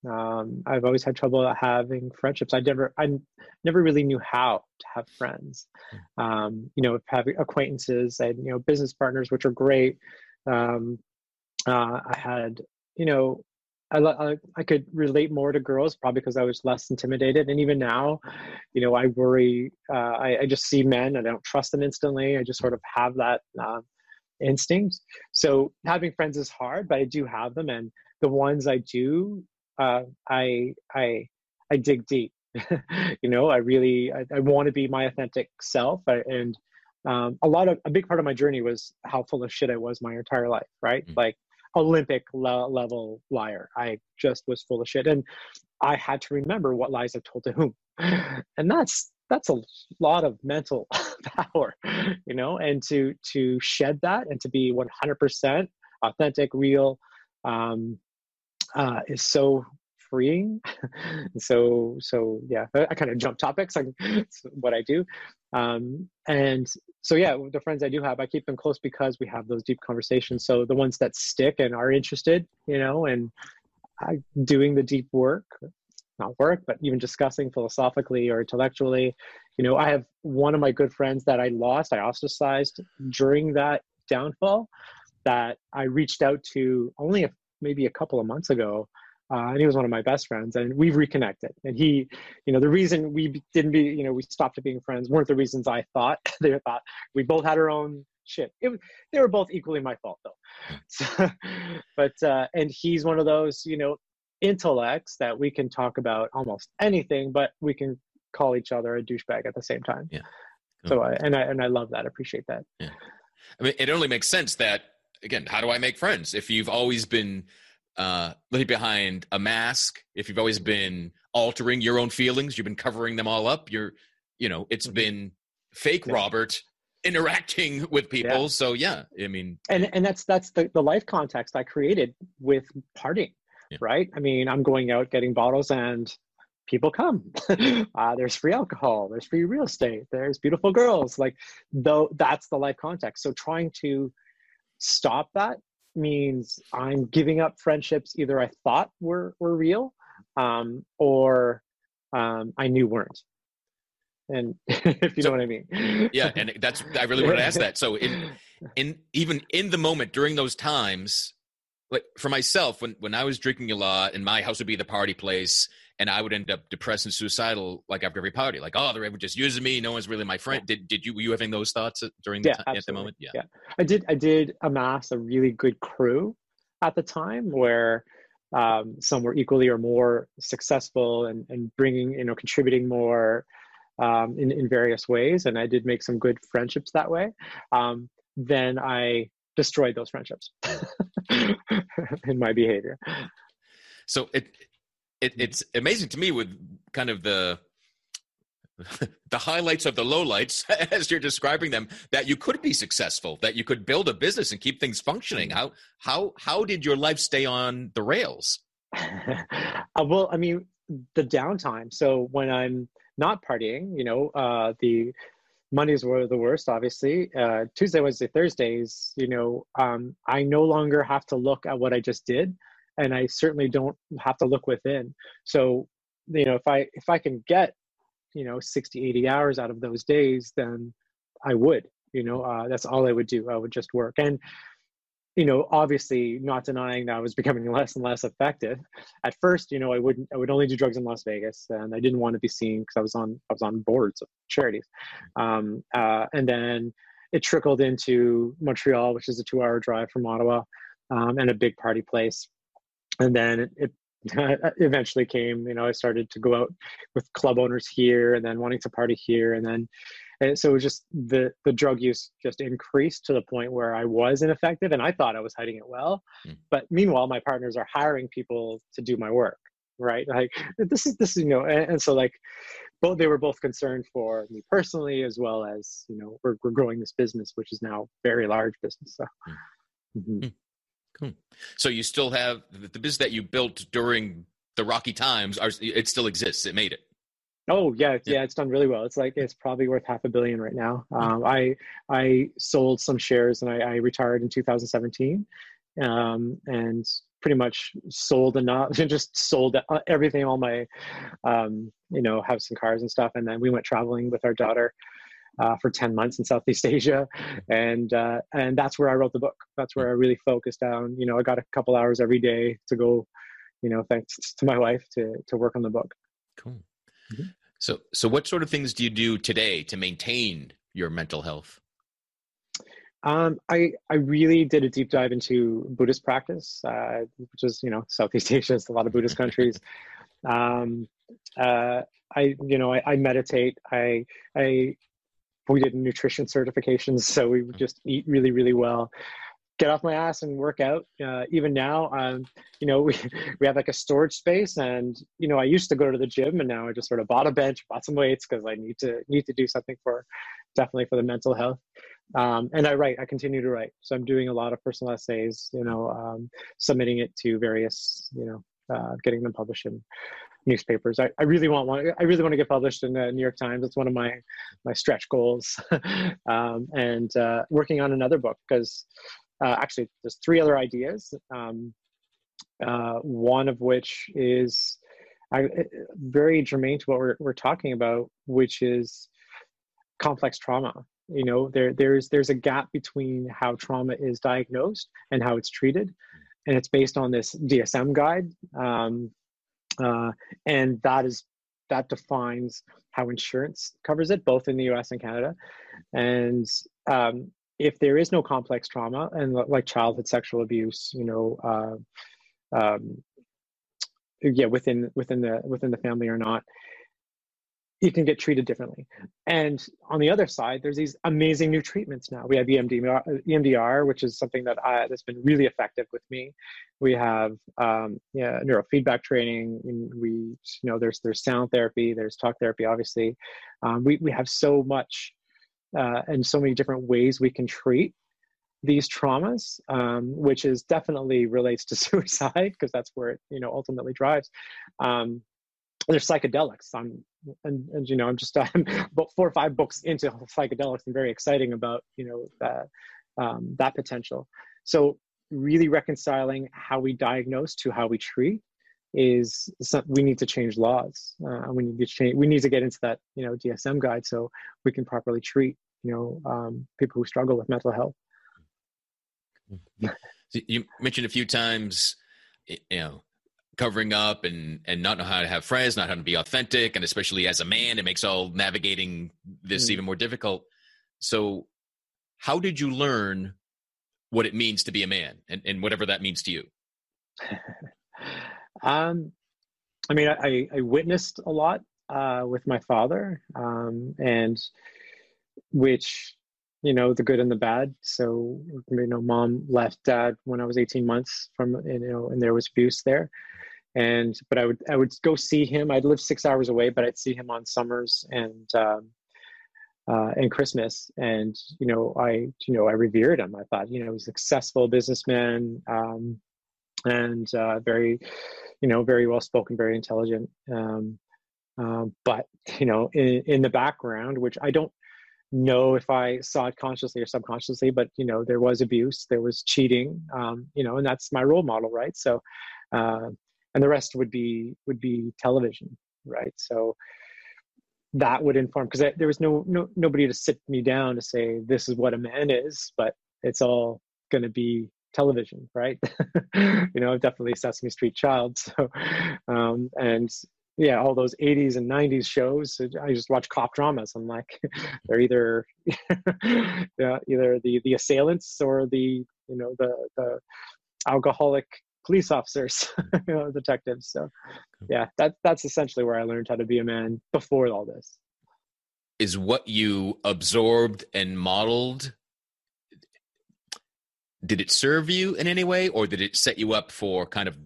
Um, I've always had trouble having friendships. I never, I never really knew how to have friends, um, you know, having acquaintances and, you know, business partners, which are great. Um, uh, I had, you know, I, I, I could relate more to girls probably because I was less intimidated. And even now, you know, I worry, uh, I, I just see men and I don't trust them instantly. I just sort of have that, uh, instinct. So having friends is hard, but I do have them. And the ones I do, Uh, I, I, I dig deep, you know, I really, I, I want to be my authentic self. I, and, um, a lot of, a big part of my journey was how full of shit I was my entire life. Right. Mm-hmm. Like Olympic le- level liar. I just was full of shit, and I had to remember what lies I told to whom. And that's, that's a lot of mental power, you know, and to, to shed that and to be one hundred percent authentic, real, um, uh is so freeing. so so yeah I, I kind of jump topics, like it's what I do, um and so yeah the friends I do have, I keep them close because we have those deep conversations. So the ones that stick and are interested, you know, and I, doing the deep work, not work, but even discussing philosophically or intellectually, you know, I have one of my good friends that I lost, I ostracized during that downfall, that I reached out to only a maybe a couple of months ago, Uh, and he was one of my best friends, and we've reconnected. And he, you know, the reason we didn't be, you know, we stopped being friends weren't the reasons I thought. They thought we both had our own shit. It was, they were both equally my fault, though. So, but, uh, and he's one of those, you know, intellects that we can talk about almost anything, but we can call each other a douchebag at the same time. Yeah. Cool. So, I, and I, and I love that. I appreciate that. Yeah. I mean, it only makes sense that, again, how do I make friends? If you've always been, uh, living behind a mask, if you've always been altering your own feelings, you've been covering them all up, you're, you know, it's been fake yeah. Robert interacting with people. Yeah. So yeah, I mean, and, and that's, that's the, the life context I created with partying, yeah. right? I mean, I'm going out getting bottles and people come, uh, there's free alcohol, there's free real estate, there's beautiful girls, like though that's the life context. So trying to stop that means I'm giving up friendships either I thought were, were real um, or um, I knew weren't. And if you so, know what I mean. Yeah. And that's, I really wanted to ask that. So in, in, even in the moment during those times, like for myself, when, when I was drinking a lot and my house would be the party place and I would end up depressed and suicidal, like after every party, like, oh, they're just using me. No one's really my friend. Yeah. Did, did you, were you having those thoughts during the yeah, time, at the moment? Yeah. yeah. I did, I did amass a really good crew at the time where um, some were equally or more successful and, and bringing, you know, contributing more um, in, in various ways. And I did make some good friendships that way. Um, then I destroyed those friendships in my behavior. So it, it it's amazing to me with kind of the, the highlights of the lowlights as you're describing them, that you could be successful, that you could build a business and keep things functioning. How, how, how did your life stay on the rails? uh, well, I mean, the downtime. So when I'm not partying, you know, uh, the, Mondays were the worst, obviously. Uh, Tuesday, Wednesday, Thursdays, you know, um, I no longer have to look at what I just did, and I certainly don't have to look within. So, you know, if I if I can get, you know, sixty, eighty hours out of those days, then I would, you know, uh, that's all I would do. I would just work. And, you know, obviously not denying that I was becoming less and less effective. At first, you know, I wouldn't, I would only do drugs in Las Vegas, and I didn't want to be seen because I was on, I was on boards of charities. Um, uh, and then it trickled into Montreal, which is a two hour drive from Ottawa, um, and a big party place. And then it, it eventually came, you know, I started to go out with club owners here and then wanting to party here. And then, and so it was just the, the drug use just increased to the point where I was ineffective and I thought I was hiding it well. Mm. But meanwhile, my partners are hiring people to do my work, right? Like this is, this is, you know, and, and so like both, they were both concerned for me personally, as well as, you know, we're, we're growing this business, which is now very large business. So. Mm. Mm-hmm. Cool. So you still have the business that you built during the rocky times, are, it still exists. It made it. Oh yeah, yeah, it's done really well. It's like it's probably worth half a billion right now. Um, I I sold some shares and I, I retired in two thousand seventeen, um, and pretty much sold enough, just sold everything, all my, um, you know, house and cars and stuff. And then we went traveling with our daughter uh, for ten months in Southeast Asia, and uh, and that's where I wrote the book. That's where I really focused on. You know, I got a couple hours every day to go, you know, thanks to my wife to to work on the book. Cool. Mm-hmm. So, so what sort of things do you do today to maintain your mental health? Um, I, I really did a deep dive into Buddhist practice, uh, which is, you know, Southeast Asia is a lot of Buddhist countries. um, uh, I, you know, I, I meditate, I, I, we did nutrition certifications, so we would just eat really, really well. Get off my ass and work out. Uh, even now, um, you know, we, we have like a storage space, and, you know, I used to go to the gym, and now I just sort of bought a bench, bought some weights, because I need to need to do something for, definitely for the mental health. Um, and I write, I continue to write. So I'm doing a lot of personal essays, you know, um, submitting it to various, you know, uh, getting them published in newspapers. I, I really want one. I really want to get published in the New York Times. It's one of my, my stretch goals. um, and uh, working on another book, because Uh, actually, there's three other ideas, um, uh, one of which is I, very germane to what we're, we're talking about, which is complex trauma. You know, there there's there's a gap between how trauma is diagnosed and how it's treated. and it's based on this D S M guide. Um, uh, and that is that defines how insurance covers it, both in the U S and Canada. And um, if there is no complex trauma, and like childhood sexual abuse, you know, uh, um, yeah, within within the within the family or not, you can get treated differently. And on the other side, there's these amazing new treatments now. We have E M D R, E M D R, which is something that I, that's been really effective with me. We have um, yeah, neurofeedback training. We, you know, there's there's sound therapy, there's talk therapy. Obviously, um, we we have so much uh, and so many different ways we can treat these traumas, um, which is definitely relates to suicide because that's where it, you know, ultimately drives. Um, They're psychedelics. I'm, and, and you know, I'm just I'm about four or five books into psychedelics and very exciting about, you know, uh, um, that potential. So really reconciling how we diagnose to how we treat is something we need to change laws. Uh, we need to change. We need to get into that, you know, D S M guide so we can properly treat, you know, um, people who struggle with mental health. So you mentioned a few times, you know, covering up and, and not know how to have friends, not how to be authentic. And especially as a man, it makes all navigating this mm-hmm. even more difficult. So how did you learn what it means to be a man and, and whatever that means to you? um, I mean, I, I witnessed a lot uh, with my father um, and which, you know, the good and the bad. So, you know, mom left dad when I was eighteen months from, you know, and there was abuse there. And, but I would, I would go see him. I'd live six hours away, but I'd see him on summers and, um, uh, and Christmas. And, you know, I, you know, I revered him. I thought, you know, he was a successful businessman, um, and, uh, very, you know, very well-spoken, very intelligent. Um, um, but, you know, in, in the background, which I don't know if I saw it consciously or subconsciously, but, you know, there was abuse, there was cheating, um, you know, and that's my role model. Right. So, uh, and the rest would be, would be television. Right. So that would inform, cause I, there was no, no, nobody to sit me down to say, this is what a man is, but it's all going to be television. Right. You know, I'm definitely a Sesame Street child. So, um, and, yeah, all those eighties and nineties shows. I just watch cop dramas. I'm like, they're either, yeah, either the the assailants or the, you know, the the alcoholic police officers, you know, detectives. So, yeah, that that's essentially where I learned how to be a man before all this. Is what you absorbed and modeled, did it serve you in any way, or did it set you up for kind of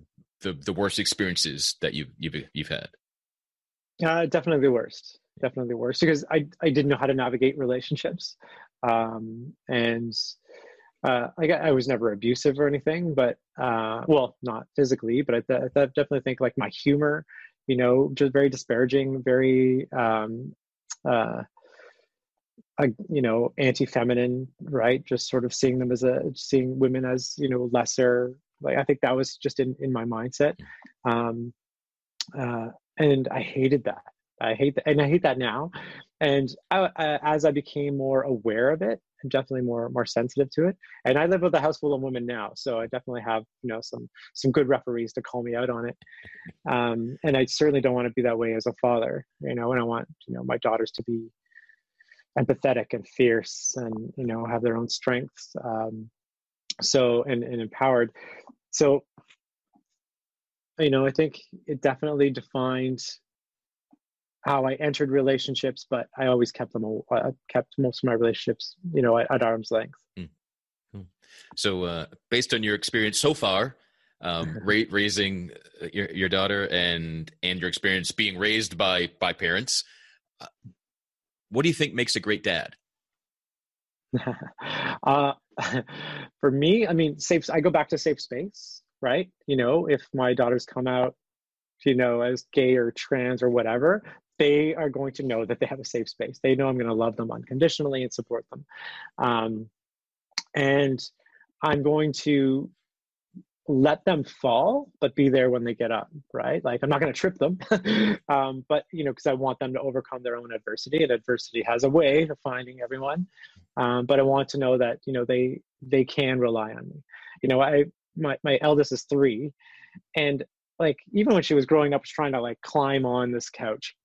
the the worst experiences that you you've you've had? Uh, definitely the worst, definitely the worst, because I, I didn't know how to navigate relationships. Um, and uh, I, got, I was never abusive or anything, but, uh, well, not physically, but I, th- I definitely think like my humor, you know, just very disparaging, very, um, uh, uh, you know, anti-feminine, right? Just sort of seeing them as a, seeing women as, you know, lesser. Like, I think that was just in, in my mindset. Um, uh, And I hated that. I hate that. And I hate that now. And I, I, as I became more aware of it, I'm definitely more, more sensitive to it. And I live with a house full of women now. So I definitely have, you know, some, some good referees to call me out on it. Um, and I certainly don't want to be that way as a father, you know, and I want, you know, my daughters to be empathetic and fierce and, you know, have their own strengths. Um, so, and, and empowered. So, you know, I think it definitely defined how I entered relationships, but I always kept them, I kept most of my relationships, you know, at, at arm's length. Mm. Cool. So, uh, based on your experience so far, um, ra- raising your, your daughter and, and your experience being raised by, by parents, uh, what do you think makes a great dad? uh, for me, I mean, safe, I go back to safe space. Right. You know, if my daughters come out, you know, as gay or trans or whatever, they are going to know that they have a safe space. They know I'm going to love them unconditionally and support them. Um, and I'm going to let them fall, but be there when they get up. Right. Like, I'm not going to trip them. um, but, you know, because I want them to overcome their own adversity, and adversity has a way of finding everyone. Um, but I want to know that, you know, they, they can rely on me. You know, I, my, my eldest is three. And like, even when she was growing up, she was trying to like climb on this couch.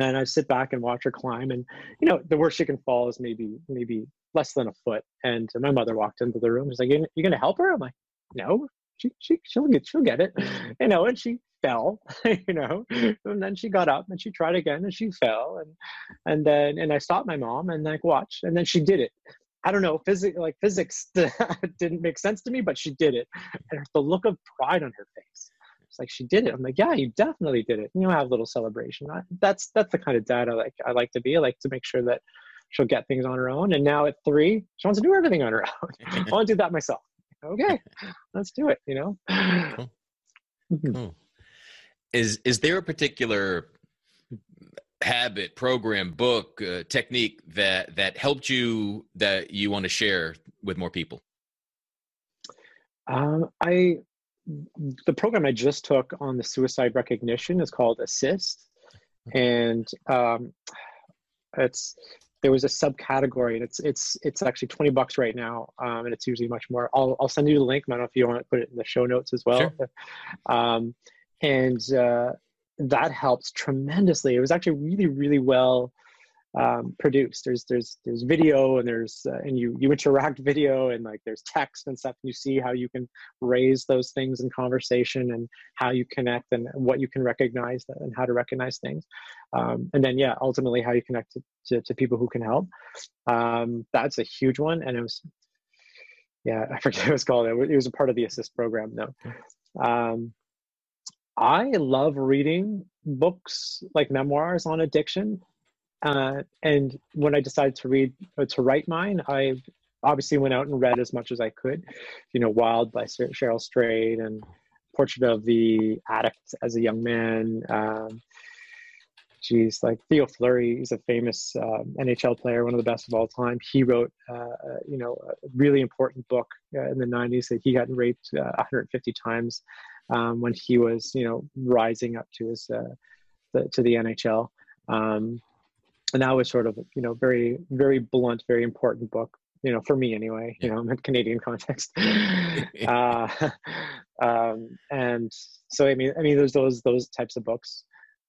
And I sit back and watch her climb. And, you know, the worst she can fall is maybe, maybe less than a foot. And my mother walked into the room. She's like, you, you going to help her? I'm like, no, she, she, she'll get, she'll get it. You know, and she fell, you know, and then she got up and she tried again and she fell. And, and then, and I stopped my mom and like, watch, and then she did it. I don't know, physics, like physics didn't make sense to me, but she did it. And the look of pride on her face. It's like, she did it. I'm like, yeah, you definitely did it. You know, have a little celebration. I, that's, that's the kind of dad I like, I like to be. I like to make sure that she'll get things on her own. And now at three, she wants to do everything on her own. I want to do that myself. Okay, let's do it. You know, cool. Mm-hmm. Cool. Is, is there a particular habit, program, book, uh, technique that, that helped you that you want to share with more people? Um, I, the program I just took on the suicide recognition is called ASSIST. And um, it's, there was a subcategory, and it's, it's, it's actually twenty bucks right now. Um, and it's usually much more. I'll, I'll send you the link. I don't know if you want to put it in the show notes as well. Sure. Um, and uh, that helps tremendously. It was actually really, really well um, produced. There's, there's, there's video, and there's, uh, and you, you interact video, and like, there's text and stuff, and you see how you can raise those things in conversation, and how you connect, and what you can recognize, and how to recognize things. Um, and then, yeah, ultimately how you connect to, to, to people who can help. Um, that's a huge one. And it was, yeah, I forget what it was called. It was a part of the ASSIST program though. Um, I love reading books like memoirs on addiction. Uh, and when I decided to read, or to write mine, I obviously went out and read as much as I could. You know, Wild by Cheryl Strayed, and Portrait of the Addict as a Young Man. Um, geez, like Theo Fleury, he's a famous um, N H L player, one of the best of all time. He wrote, uh, you know, a really important book uh, in the nineties that he got raped uh, one hundred fifty times um, when he was, you know, rising up to his uh, the, to the N H L. Um, And that was sort of, you know, very, very blunt, very important book, you know, for me anyway, you know, in Canadian context. uh, um, and so, I mean, I mean, there's those, those types of books.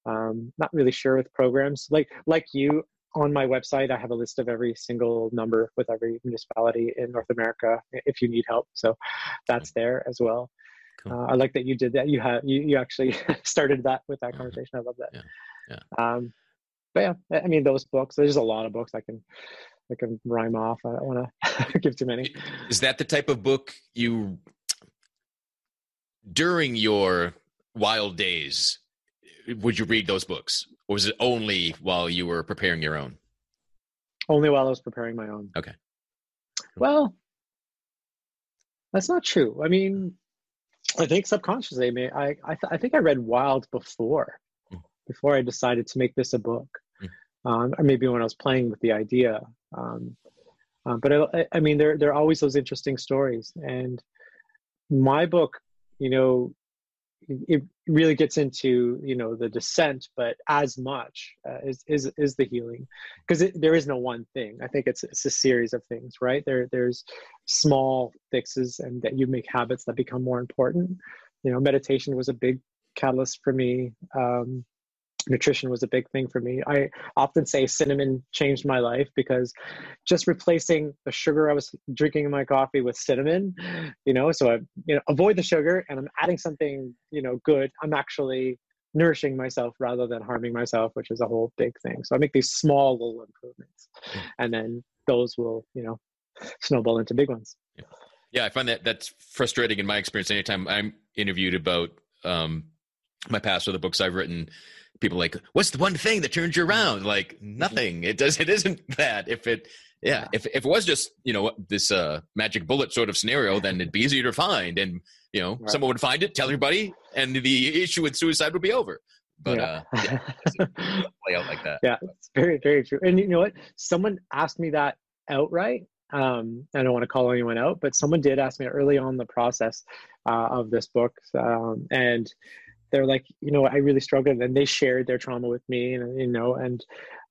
Um, not really sure with programs like, like you on my website, I have a list of every single number with every municipality in North America, if you need help. So that's there as well. Cool. Uh, I like that you did that. You had, you, you actually started that with that conversation. I love that. Yeah. Yeah. Um, But yeah, I mean, those books, there's a lot of books I can, I can rhyme off. I don't want to give too many. Is that the type of book you, during your wild days, would you read those books? Or was it only while you were preparing your own? Only while I was preparing my own. Okay. Well, that's not true. I mean, I think subconsciously, I mean, I, I, th- I think I read Wild before. before I decided to make this a book, um, or maybe when I was playing with the idea. Um, uh, but I, I mean, there, there are always those interesting stories. And my book, you know, it really gets into, you know, the descent, but as much uh, is, is, is the healing, because there is no one thing. I think it's, it's a series of things, right? There, there's small fixes, and that you make habits that become more important. You know, meditation was a big catalyst for me. Um, Nutrition was a big thing for me. I often say cinnamon changed my life, because just replacing the sugar I was drinking in my coffee with cinnamon, you know, so I, you know, avoid the sugar, and I'm adding something, you know, good. I'm actually nourishing myself rather than harming myself, which is a whole big thing. So I make these small little improvements, and then those will, you know, snowball into big ones. Yeah, yeah, I find that that's frustrating in my experience. Anytime I'm interviewed about um, my past or the books I've written, people like, what's the one thing that turns you around? Like, nothing. It does. It isn't that. If it, yeah, yeah. If if it was just, you know, this uh, magic bullet sort of scenario, then it'd be easier to find, and you know, right. Someone would find it, tell everybody, and the issue with suicide would be over. But yeah. uh, yeah, it doesn't play out like that. Yeah, it's very, very true. And you know what? Someone asked me that outright. Um, I don't want to call anyone out, but someone did ask me early on in the process uh, of this book, um, and. They're like, you know, I really struggled, and they shared their trauma with me, and you know, and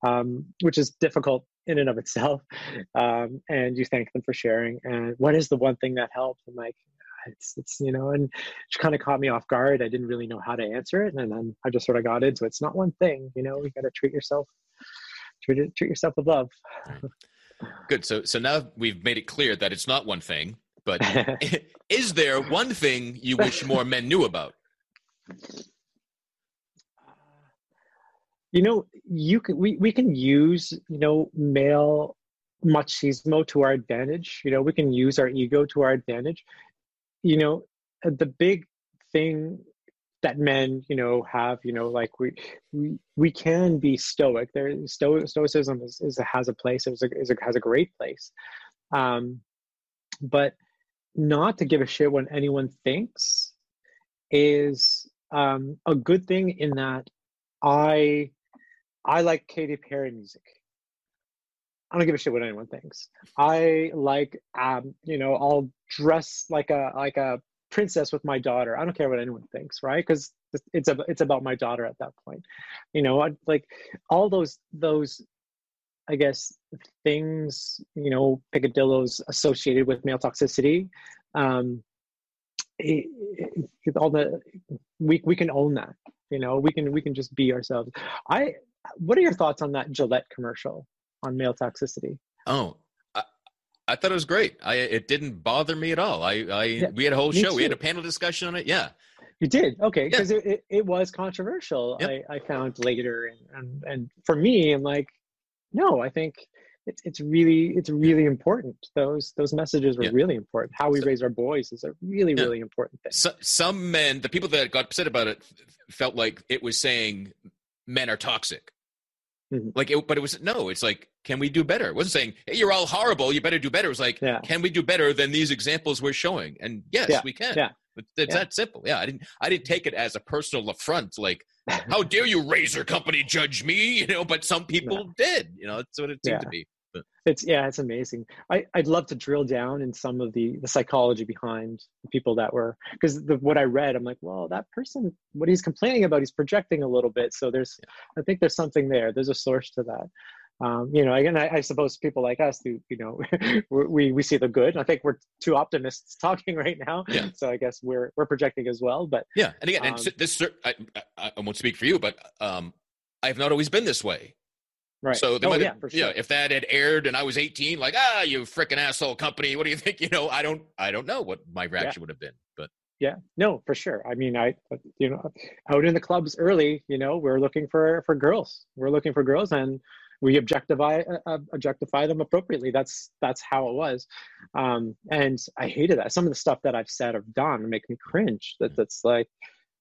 um, which is difficult in and of itself. Um, and you thank them for sharing. And what is the one thing that helped? I'm like, it's, it's, you know, and she kind of caught me off guard. I didn't really know how to answer it. And then I just sort of got into it. It's not one thing, you know, you got to treat yourself, treat, treat yourself with love. Good. So, so now we've made it clear that it's not one thing, but is there one thing you wish more men knew about? You know, you can, we, we can use, you know, male machismo to our advantage. You know, we can use our ego to our advantage. You know, the big thing that men, you know, have, you know, like we, we, we can be stoic. There, sto- stoicism is, is has a place. It was a, is a, has a great place. Um, but not to give a shit what anyone thinks is um, a good thing, in that I... I like Katy Perry music. I don't give a shit what anyone thinks. I like, um, you know, I'll dress like a like a princess with my daughter. I don't care what anyone thinks, right? Because it's a, it's about my daughter at that point. You know, I, like all those those, I guess, things, you know, picadillos associated with male toxicity. Um, it, it, all the we we can own that. You know, we can we can just be ourselves. I. What are your thoughts on that Gillette commercial on male toxicity? Oh, I, I thought it was great. I, it didn't bother me at all. I, I yeah, we had a whole show. Too. We had a panel discussion on it. Yeah. You did? Okay. Because yeah. it, it, it was controversial, yep. I, I found later. And, and, and for me, I'm like, no, I think it's it's really it's really important. Those those messages were yeah. really important. How we so, raise our boys is a really, yeah. really important thing. So, some men, the people that got upset about it, felt like it was saying men are toxic. Mm-hmm. Like, it, but it was, no, it's like, can we do better? It wasn't saying, hey, you're all horrible, you better do better. It was like, yeah. can we do better than these examples we're showing? And yes, yeah. we can. Yeah. It's yeah. that simple. Yeah. I didn't, I didn't take it as a personal affront. Like, how dare you razor company judge me, you know, but some people no. did, you know, that's what it seemed yeah. to be. But. It's, yeah, it's amazing. I, I'd love to drill down in some of the, the psychology behind the people that were, because what I read, I'm like, well, that person, what he's complaining about, he's projecting a little bit. So there's, yeah. I think there's something there. There's a source to that. Um, you know, again, I, I suppose people like us who, you know, we, we see the good. And I think we're two optimists talking right now. Yeah. So I guess we're, we're projecting as well, but. Yeah. And again, um, and this, I, I won't speak for you, but um, I've not always been this way. Right. So oh, yeah, for sure. yeah, if that had aired and I was eighteen, like, ah, you frickin' asshole company. What do you think? You know, I don't, I don't know what my reaction yeah. would have been, but yeah, no, for sure. I mean, I, you know, out in the clubs early, you know, we're looking for, for girls, we're looking for girls and we objectify, uh, objectify them appropriately. That's, that's how it was. Um, and I hated that. Some of the stuff that I've said or done make me cringe. That that's like,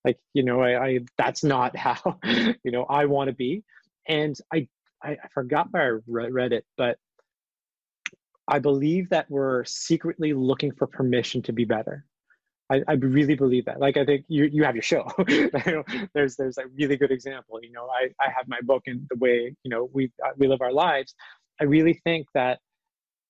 like, you know, I, I that's not how, you know, I want to be. And I, I forgot where I read it, but I believe that we're secretly looking for permission to be better. I, I really believe that. Like, I think you you have your show. there's there's a really good example. You know, I, I have my book and the way, you know, we we live our lives. I really think that,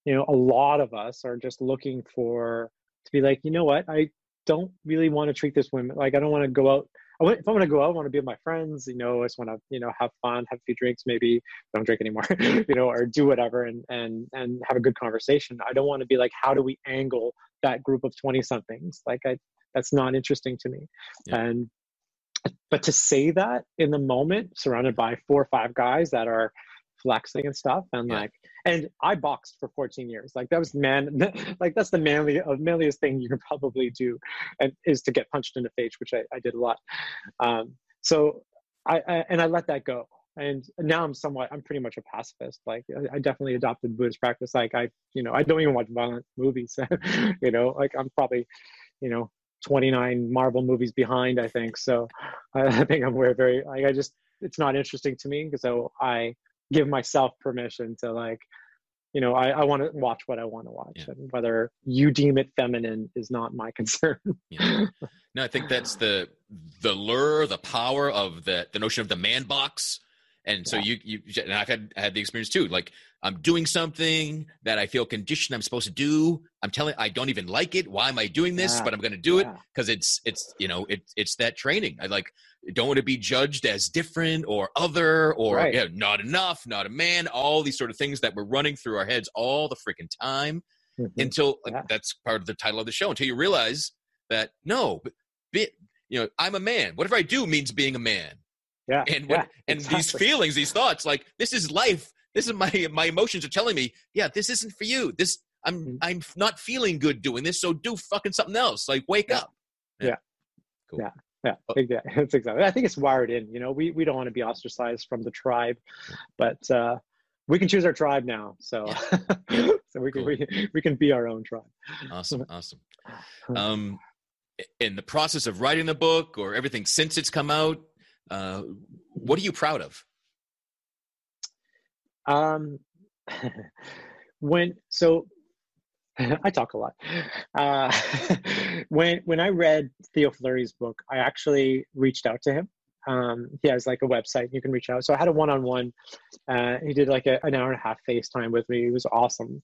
you know, a lot of us are just looking for, to be like, you know what, I don't really want to treat this woman. Like, I don't want to go out. I want, if I want to go out, I want to be with my friends, you know, I just want to, you know, have fun, have a few drinks, maybe don't drink anymore, you know, or do whatever and, and, and have a good conversation. I don't want to be like, how do we angle that group of twenty somethings? Like, I, that's not interesting to me. Yeah. And, but to say that in the moment, surrounded by four or five guys that are flexing and stuff. And yeah. like, and I boxed for fourteen years. Like, that was man, like that's the manly, manliest thing you can probably do, and is to get punched in the face, which I, I did a lot. Um, so I, I, and I let that go. And now I'm somewhat, I'm pretty much a pacifist. Like, I, I definitely adopted Buddhist practice. Like, I, you know, I don't even watch violent movies, you know, like I'm probably, you know, twenty-nine Marvel movies behind, I think. So I, I think I'm where very, like, I just, it's not interesting to me. So I, give myself permission to, like, you know, I, I want to watch what I want to watch, yeah. and whether you deem it feminine is not my concern. yeah. No, I think that's the the lure, the power of the the notion of the man box. And so yeah. you you and I've had I had the experience too. Like, I'm doing something that I feel conditioned I'm supposed to do. I'm telling I don't even like it. Why am I doing this? Yeah. But I'm going to do yeah. it because it's it's you know it it's that training. I like. Don't want to be judged as different or other or right. you know, not enough, not a man, all these sort of things that we're running through our heads all the freaking time mm-hmm. until like, yeah. that's part of the title of the show, until you realize that no, be, you know, I'm a man. Whatever I do means being a man. Yeah. And what, yeah, and exactly. these feelings, these thoughts, like this is life. This is my my emotions are telling me, yeah, this isn't for you. This I'm mm-hmm. I'm not feeling good doing this. So do fucking something else. Like wake yeah. up. Yeah. yeah. Cool. Yeah. Yeah, exactly. That's exactly. I think it's wired in. You know, we, we don't want to be ostracized from the tribe, but uh, we can choose our tribe now. So, yeah. Yeah. so we can cool. we, we can be our own tribe. Awesome, awesome. Um, in the process of writing the book or everything since it's come out, uh, what are you proud of? Um, when so. I talk a lot. Uh, when when I read Theo Fleury's book, I actually reached out to him. Um, he has like a website you can reach out. So I had a one-on-one. Uh, he did like a, an hour and a half FaceTime with me. It was awesome.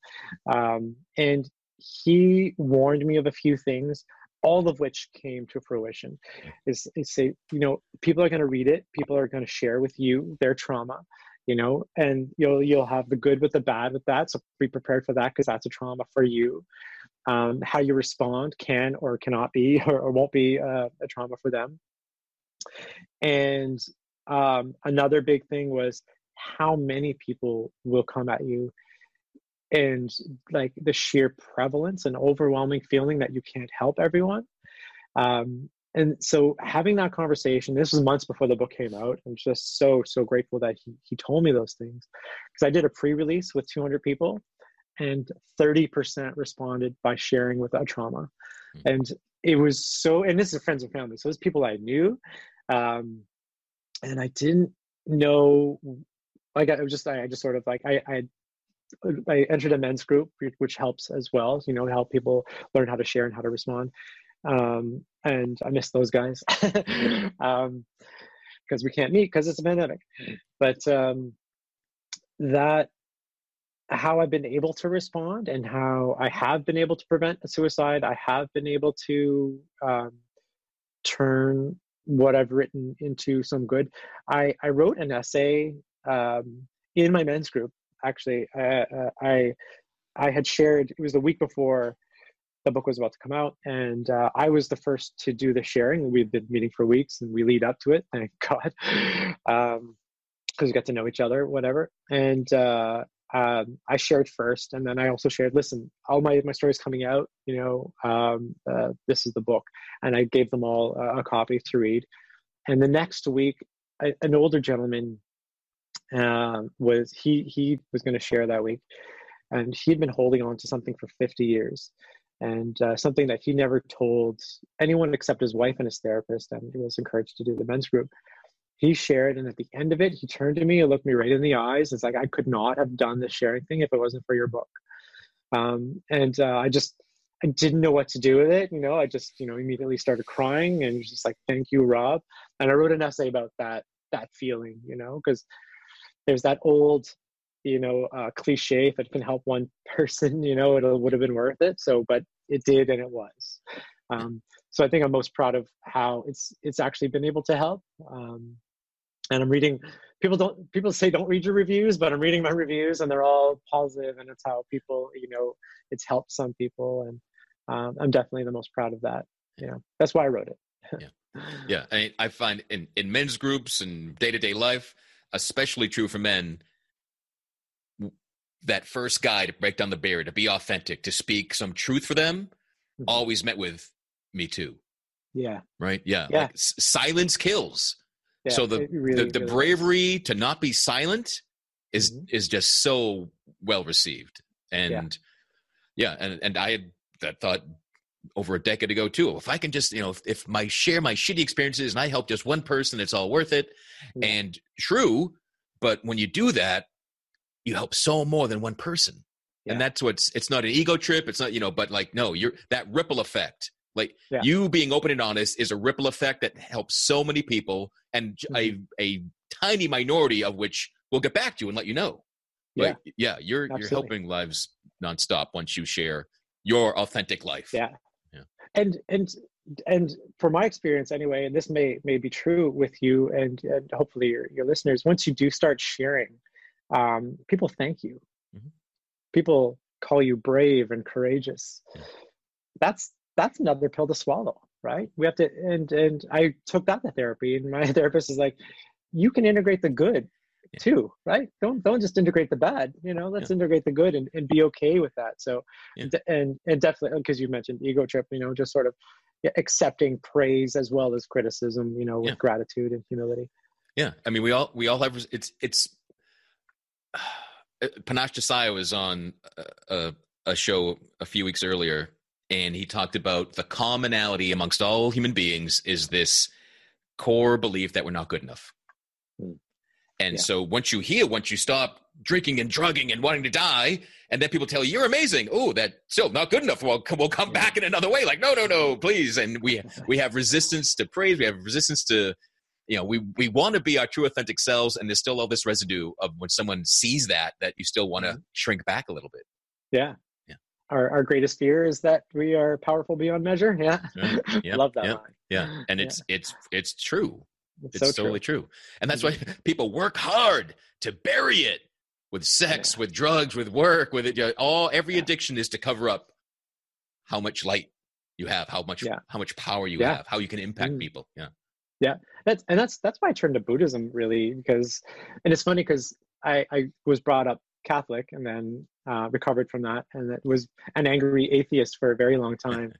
Um, and he warned me of a few things, all of which came to fruition. Is say, you know, people are going to read it. People are going to share with you their trauma. You know, and you'll you'll have the good with the bad with that. So be prepared for that because that's a trauma for you. Um, how you respond can or cannot be or, or won't be uh, a trauma for them. And um, another big thing was how many people will come at you and like the sheer prevalence and overwhelming feeling that you can't help everyone. Um, And so having that conversation, this was months before the book came out. I'm just so, so grateful that he he told me those things because I did a pre-release with two hundred people and thirty percent responded by sharing with a trauma. Mm-hmm. And it was so, and this is friends and family. So it's people I knew. Um, and I didn't know, like I was just, I just sort of like, I, I I entered a men's group, which helps as well, you know, to help people learn how to share and how to respond. Um, and I miss those guys, um, because we can't meet because it's a pandemic, but, um, that, how I've been able to respond and how I have been able to prevent a suicide. I have been able to, um, turn what I've written into some good. I, I wrote an essay, um, in my men's group, actually, uh, uh, I, I had shared, it was the week before the book was about to come out, and uh, I was the first to do the sharing. We've been meeting for weeks, and we lead up to it. Thank God, because um, we got to know each other, whatever. And uh, um, I shared first, and then I also shared. Listen, all my my stories coming out. You know, um, uh, this is the book, and I gave them all uh, a copy to read. And the next week, I, an older gentleman um, was he he was going to share that week, and he had been holding on to something for fifty years. And uh, something that he never told anyone except his wife and his therapist, and he was encouraged to do the men's group. He shared, and at the end of it, he turned to me and looked me right in the eyes. It's like, I could not have done the sharing thing if it wasn't for your book. Um, and uh, I just, I didn't know what to do with it. You know, I just, you know, immediately started crying and just like, thank you, Rob. And I wrote an essay about that, that feeling, you know, because there's that old, you know, uh, cliche, if it can help one person, you know, it would have been worth it. So, but it did, and it was. Um, so I think I'm most proud of how it's, it's actually been able to help. Um, and I'm reading, people don't, people say, don't read your reviews, but I'm reading my reviews, and they're all positive, and it's how people, you know, it's helped some people. And um, I'm definitely the most proud of that. You know, that's why I wrote it. yeah. Yeah. I, I find in, in men's groups and day-to-day life, especially true for men, that first guy to break down the barrier, to be authentic, to speak some truth for them, mm-hmm. always met with me too. Yeah. Right. Yeah. yeah. Like, s- silence kills. Yeah, so the, really the, the bravery to not be silent is, mm-hmm. is just so well received. And yeah. yeah. And, and I had that thought over a decade ago too. If I can just, you know, if, if my share my shitty experiences and I help just one person, it's all worth it. Mm-hmm. And true. But when you do that, you help so more than one person. Yeah. And that's what's, it's not an ego trip. It's not, you know, but like, no, you're that ripple effect, like yeah. you being open and honest is a ripple effect that helps so many people. And mm-hmm. a, a tiny minority of which we'll get back to and let you know. Like, yeah. yeah. You're, Absolutely. You're helping lives nonstop once you share your authentic life. Yeah. yeah. And, and, and from my experience anyway, and this may, may be true with you and, and hopefully your, your listeners, once you do start sharing, Um, people thank you. Mm-hmm. People call you brave and courageous. Yeah. That's that's another pill to swallow, right? We have to, and and I took that to therapy, and my therapist is like, you can integrate the good yeah. too, right? Don't don't just integrate the bad, you know, let's yeah. integrate the good and, and be okay with that. So, yeah. and, and definitely, because you mentioned ego trip, you know, just sort of accepting praise as well as criticism, you know, with yeah. gratitude and humility. Yeah. I mean, we all, we all have, it's, it's, uh, Panache Josiah was on a, a show a few weeks earlier, and he talked about the commonality amongst all human beings is this core belief that we're not good enough. Mm. And yeah. so once you hear, once you stop drinking and drugging and wanting to die, and then people tell you, you're amazing. Oh, that's still not good enough. We'll come, we'll come yeah. back in another way. Like, no, no, no, please. And we, we have resistance to praise. We have resistance to, you know, we, we want to be our true authentic selves. And there's still all this residue of when someone sees that, that you still want to mm-hmm. shrink back a little bit. Yeah. Our, our greatest fear is that we are powerful beyond measure. Yeah. Right. Yep. Love that yep. line. Yeah. And it's, yeah. it's, it's true. It's, it's so totally true. true. And that's why people work hard to bury it with sex, yeah. with drugs, with work, with it. You know, all, every yeah. addiction is to cover up how much light you have, how much, yeah. how much power you yeah. have, how you can impact mm. people. Yeah. Yeah. That's, and that's, that's why I turned to Buddhism really, because, and it's funny because I, I was brought up Catholic and then uh, recovered from that, and that was an angry atheist for a very long time,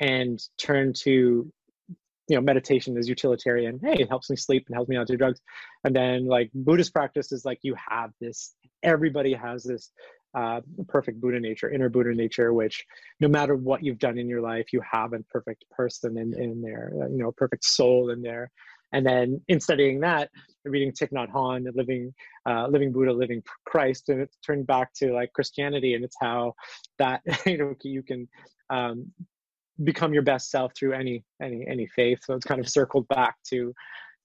and turned to, you know, meditation as utilitarian. Hey, it helps me sleep and helps me not do drugs. And then like Buddhist practice is like, you have this, everybody has this uh, perfect Buddha nature, inner Buddha nature, which no matter what you've done in your life, you have a perfect person in, in there, you know, perfect soul in there. And then in studying that, reading Thich Nhat Hanh, living, uh, living Buddha, living Christ, and it's turned back to like Christianity, and it's how that, you know, you can um, become your best self through any any any faith. So it's kind of circled back to,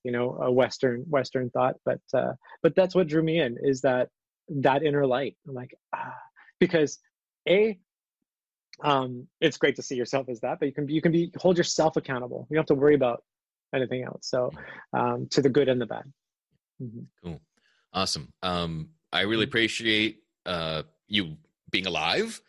you know, a Western Western thought. But uh, but that's what drew me in, is that that inner light. I'm like, ah, because a. Um, it's great to see yourself as that, but you can you can be hold yourself accountable. You don't have to worry about anything else. So um, to the good and the bad. Mm-hmm. Cool. Awesome. Um, I really appreciate uh, you being alive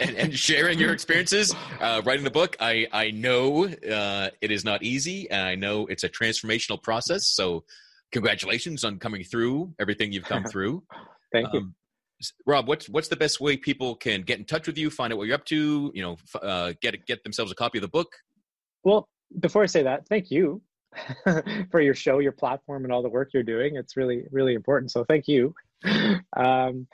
and, and sharing your experiences, uh, writing the book. I, I know uh, it is not easy, and I know it's a transformational process. So congratulations on coming through everything you've come through. Thank um, you. Rob, what's, what's the best way people can get in touch with you, find out what you're up to, you know, uh, get, get themselves a copy of the book? Well, before I say that, thank you for your show, your platform, and all the work you're doing. It's really, really important. So thank you. Um,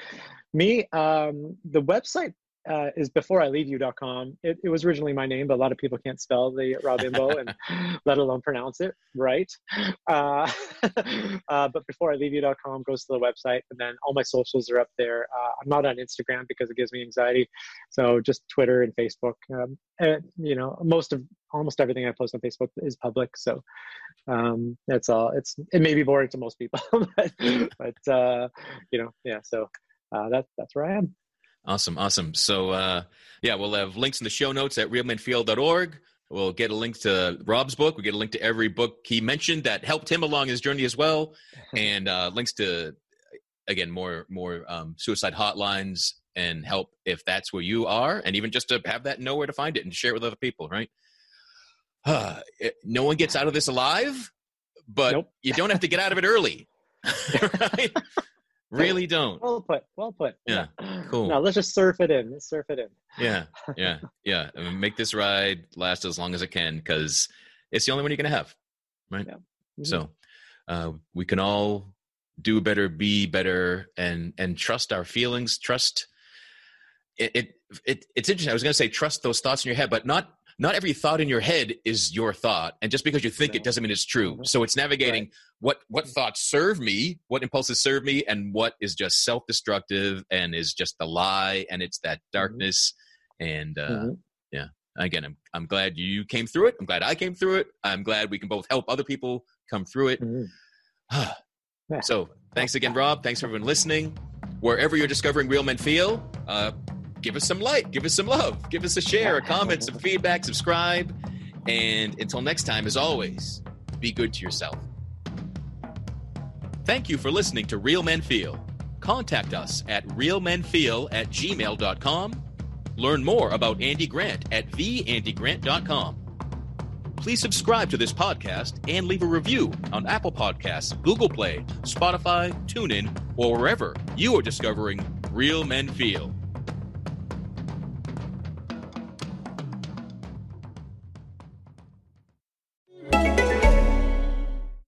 me, um, the website uh, is before I leave you dot com. It, it was originally my name, but a lot of people can't spell the Rob Imbeault, and let alone pronounce it right. Uh, uh, but before I leave you dot com goes to the website, and then all my socials are up there. Uh, I'm not on Instagram because it gives me anxiety. So just Twitter and Facebook. Um, and, you know, most of almost everything I post on Facebook is public. So um, that's all. It's, it may be boring to most people, but, but uh, you know, yeah. So uh, that's, that's where I am. Awesome. Awesome. So uh, yeah, we'll have links in the show notes at real men feel dot org. We'll get a link to Rob's book. We'll get a link to every book he mentioned that helped him along his journey as well. And uh, links to, again, more, more um, suicide hotlines and help if that's where you are. And even just to have that, know where to find it and share it with other people. Right. Uh, it, no one gets out of this alive, but nope. you don't have to get out of it early. Right? Really don't. Well put. Well put. Yeah. yeah. Cool. No, let's just surf it in. Let's surf it in. Yeah. Yeah. Yeah. I mean, make this ride last as long as it can, because it's the only one you're going to have. Right. Yeah. Mm-hmm. So uh, we can all do better, be better, and, and trust our feelings. Trust it, it, it. It's interesting. I was going to say, trust those thoughts in your head, but not, Not every thought in your head is your thought. And just because you think no. it doesn't mean it's true. So it's navigating right. what, what thoughts serve me, what impulses serve me, and what is just self-destructive and is just a lie. And it's that darkness. Mm-hmm. And uh, mm-hmm. yeah, again, I'm, I'm glad you came through it. I'm glad I came through it. I'm glad we can both help other people come through it. Mm-hmm. So thanks again, Rob. Thanks for everyone listening. Wherever you're discovering Real Men Feel, uh, give us some light, give us some love, give us a share, a comment, some feedback, subscribe. And until next time, as always, be good to yourself. Thank you for listening to Real Men Feel. Contact us at real men feel at gmail dot com. Learn more about Andy Grant at the andy grant dot com. Please subscribe to this podcast and leave a review on Apple Podcasts, Google Play, Spotify, TuneIn, or wherever you are discovering Real Men Feel.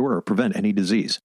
or prevent any disease.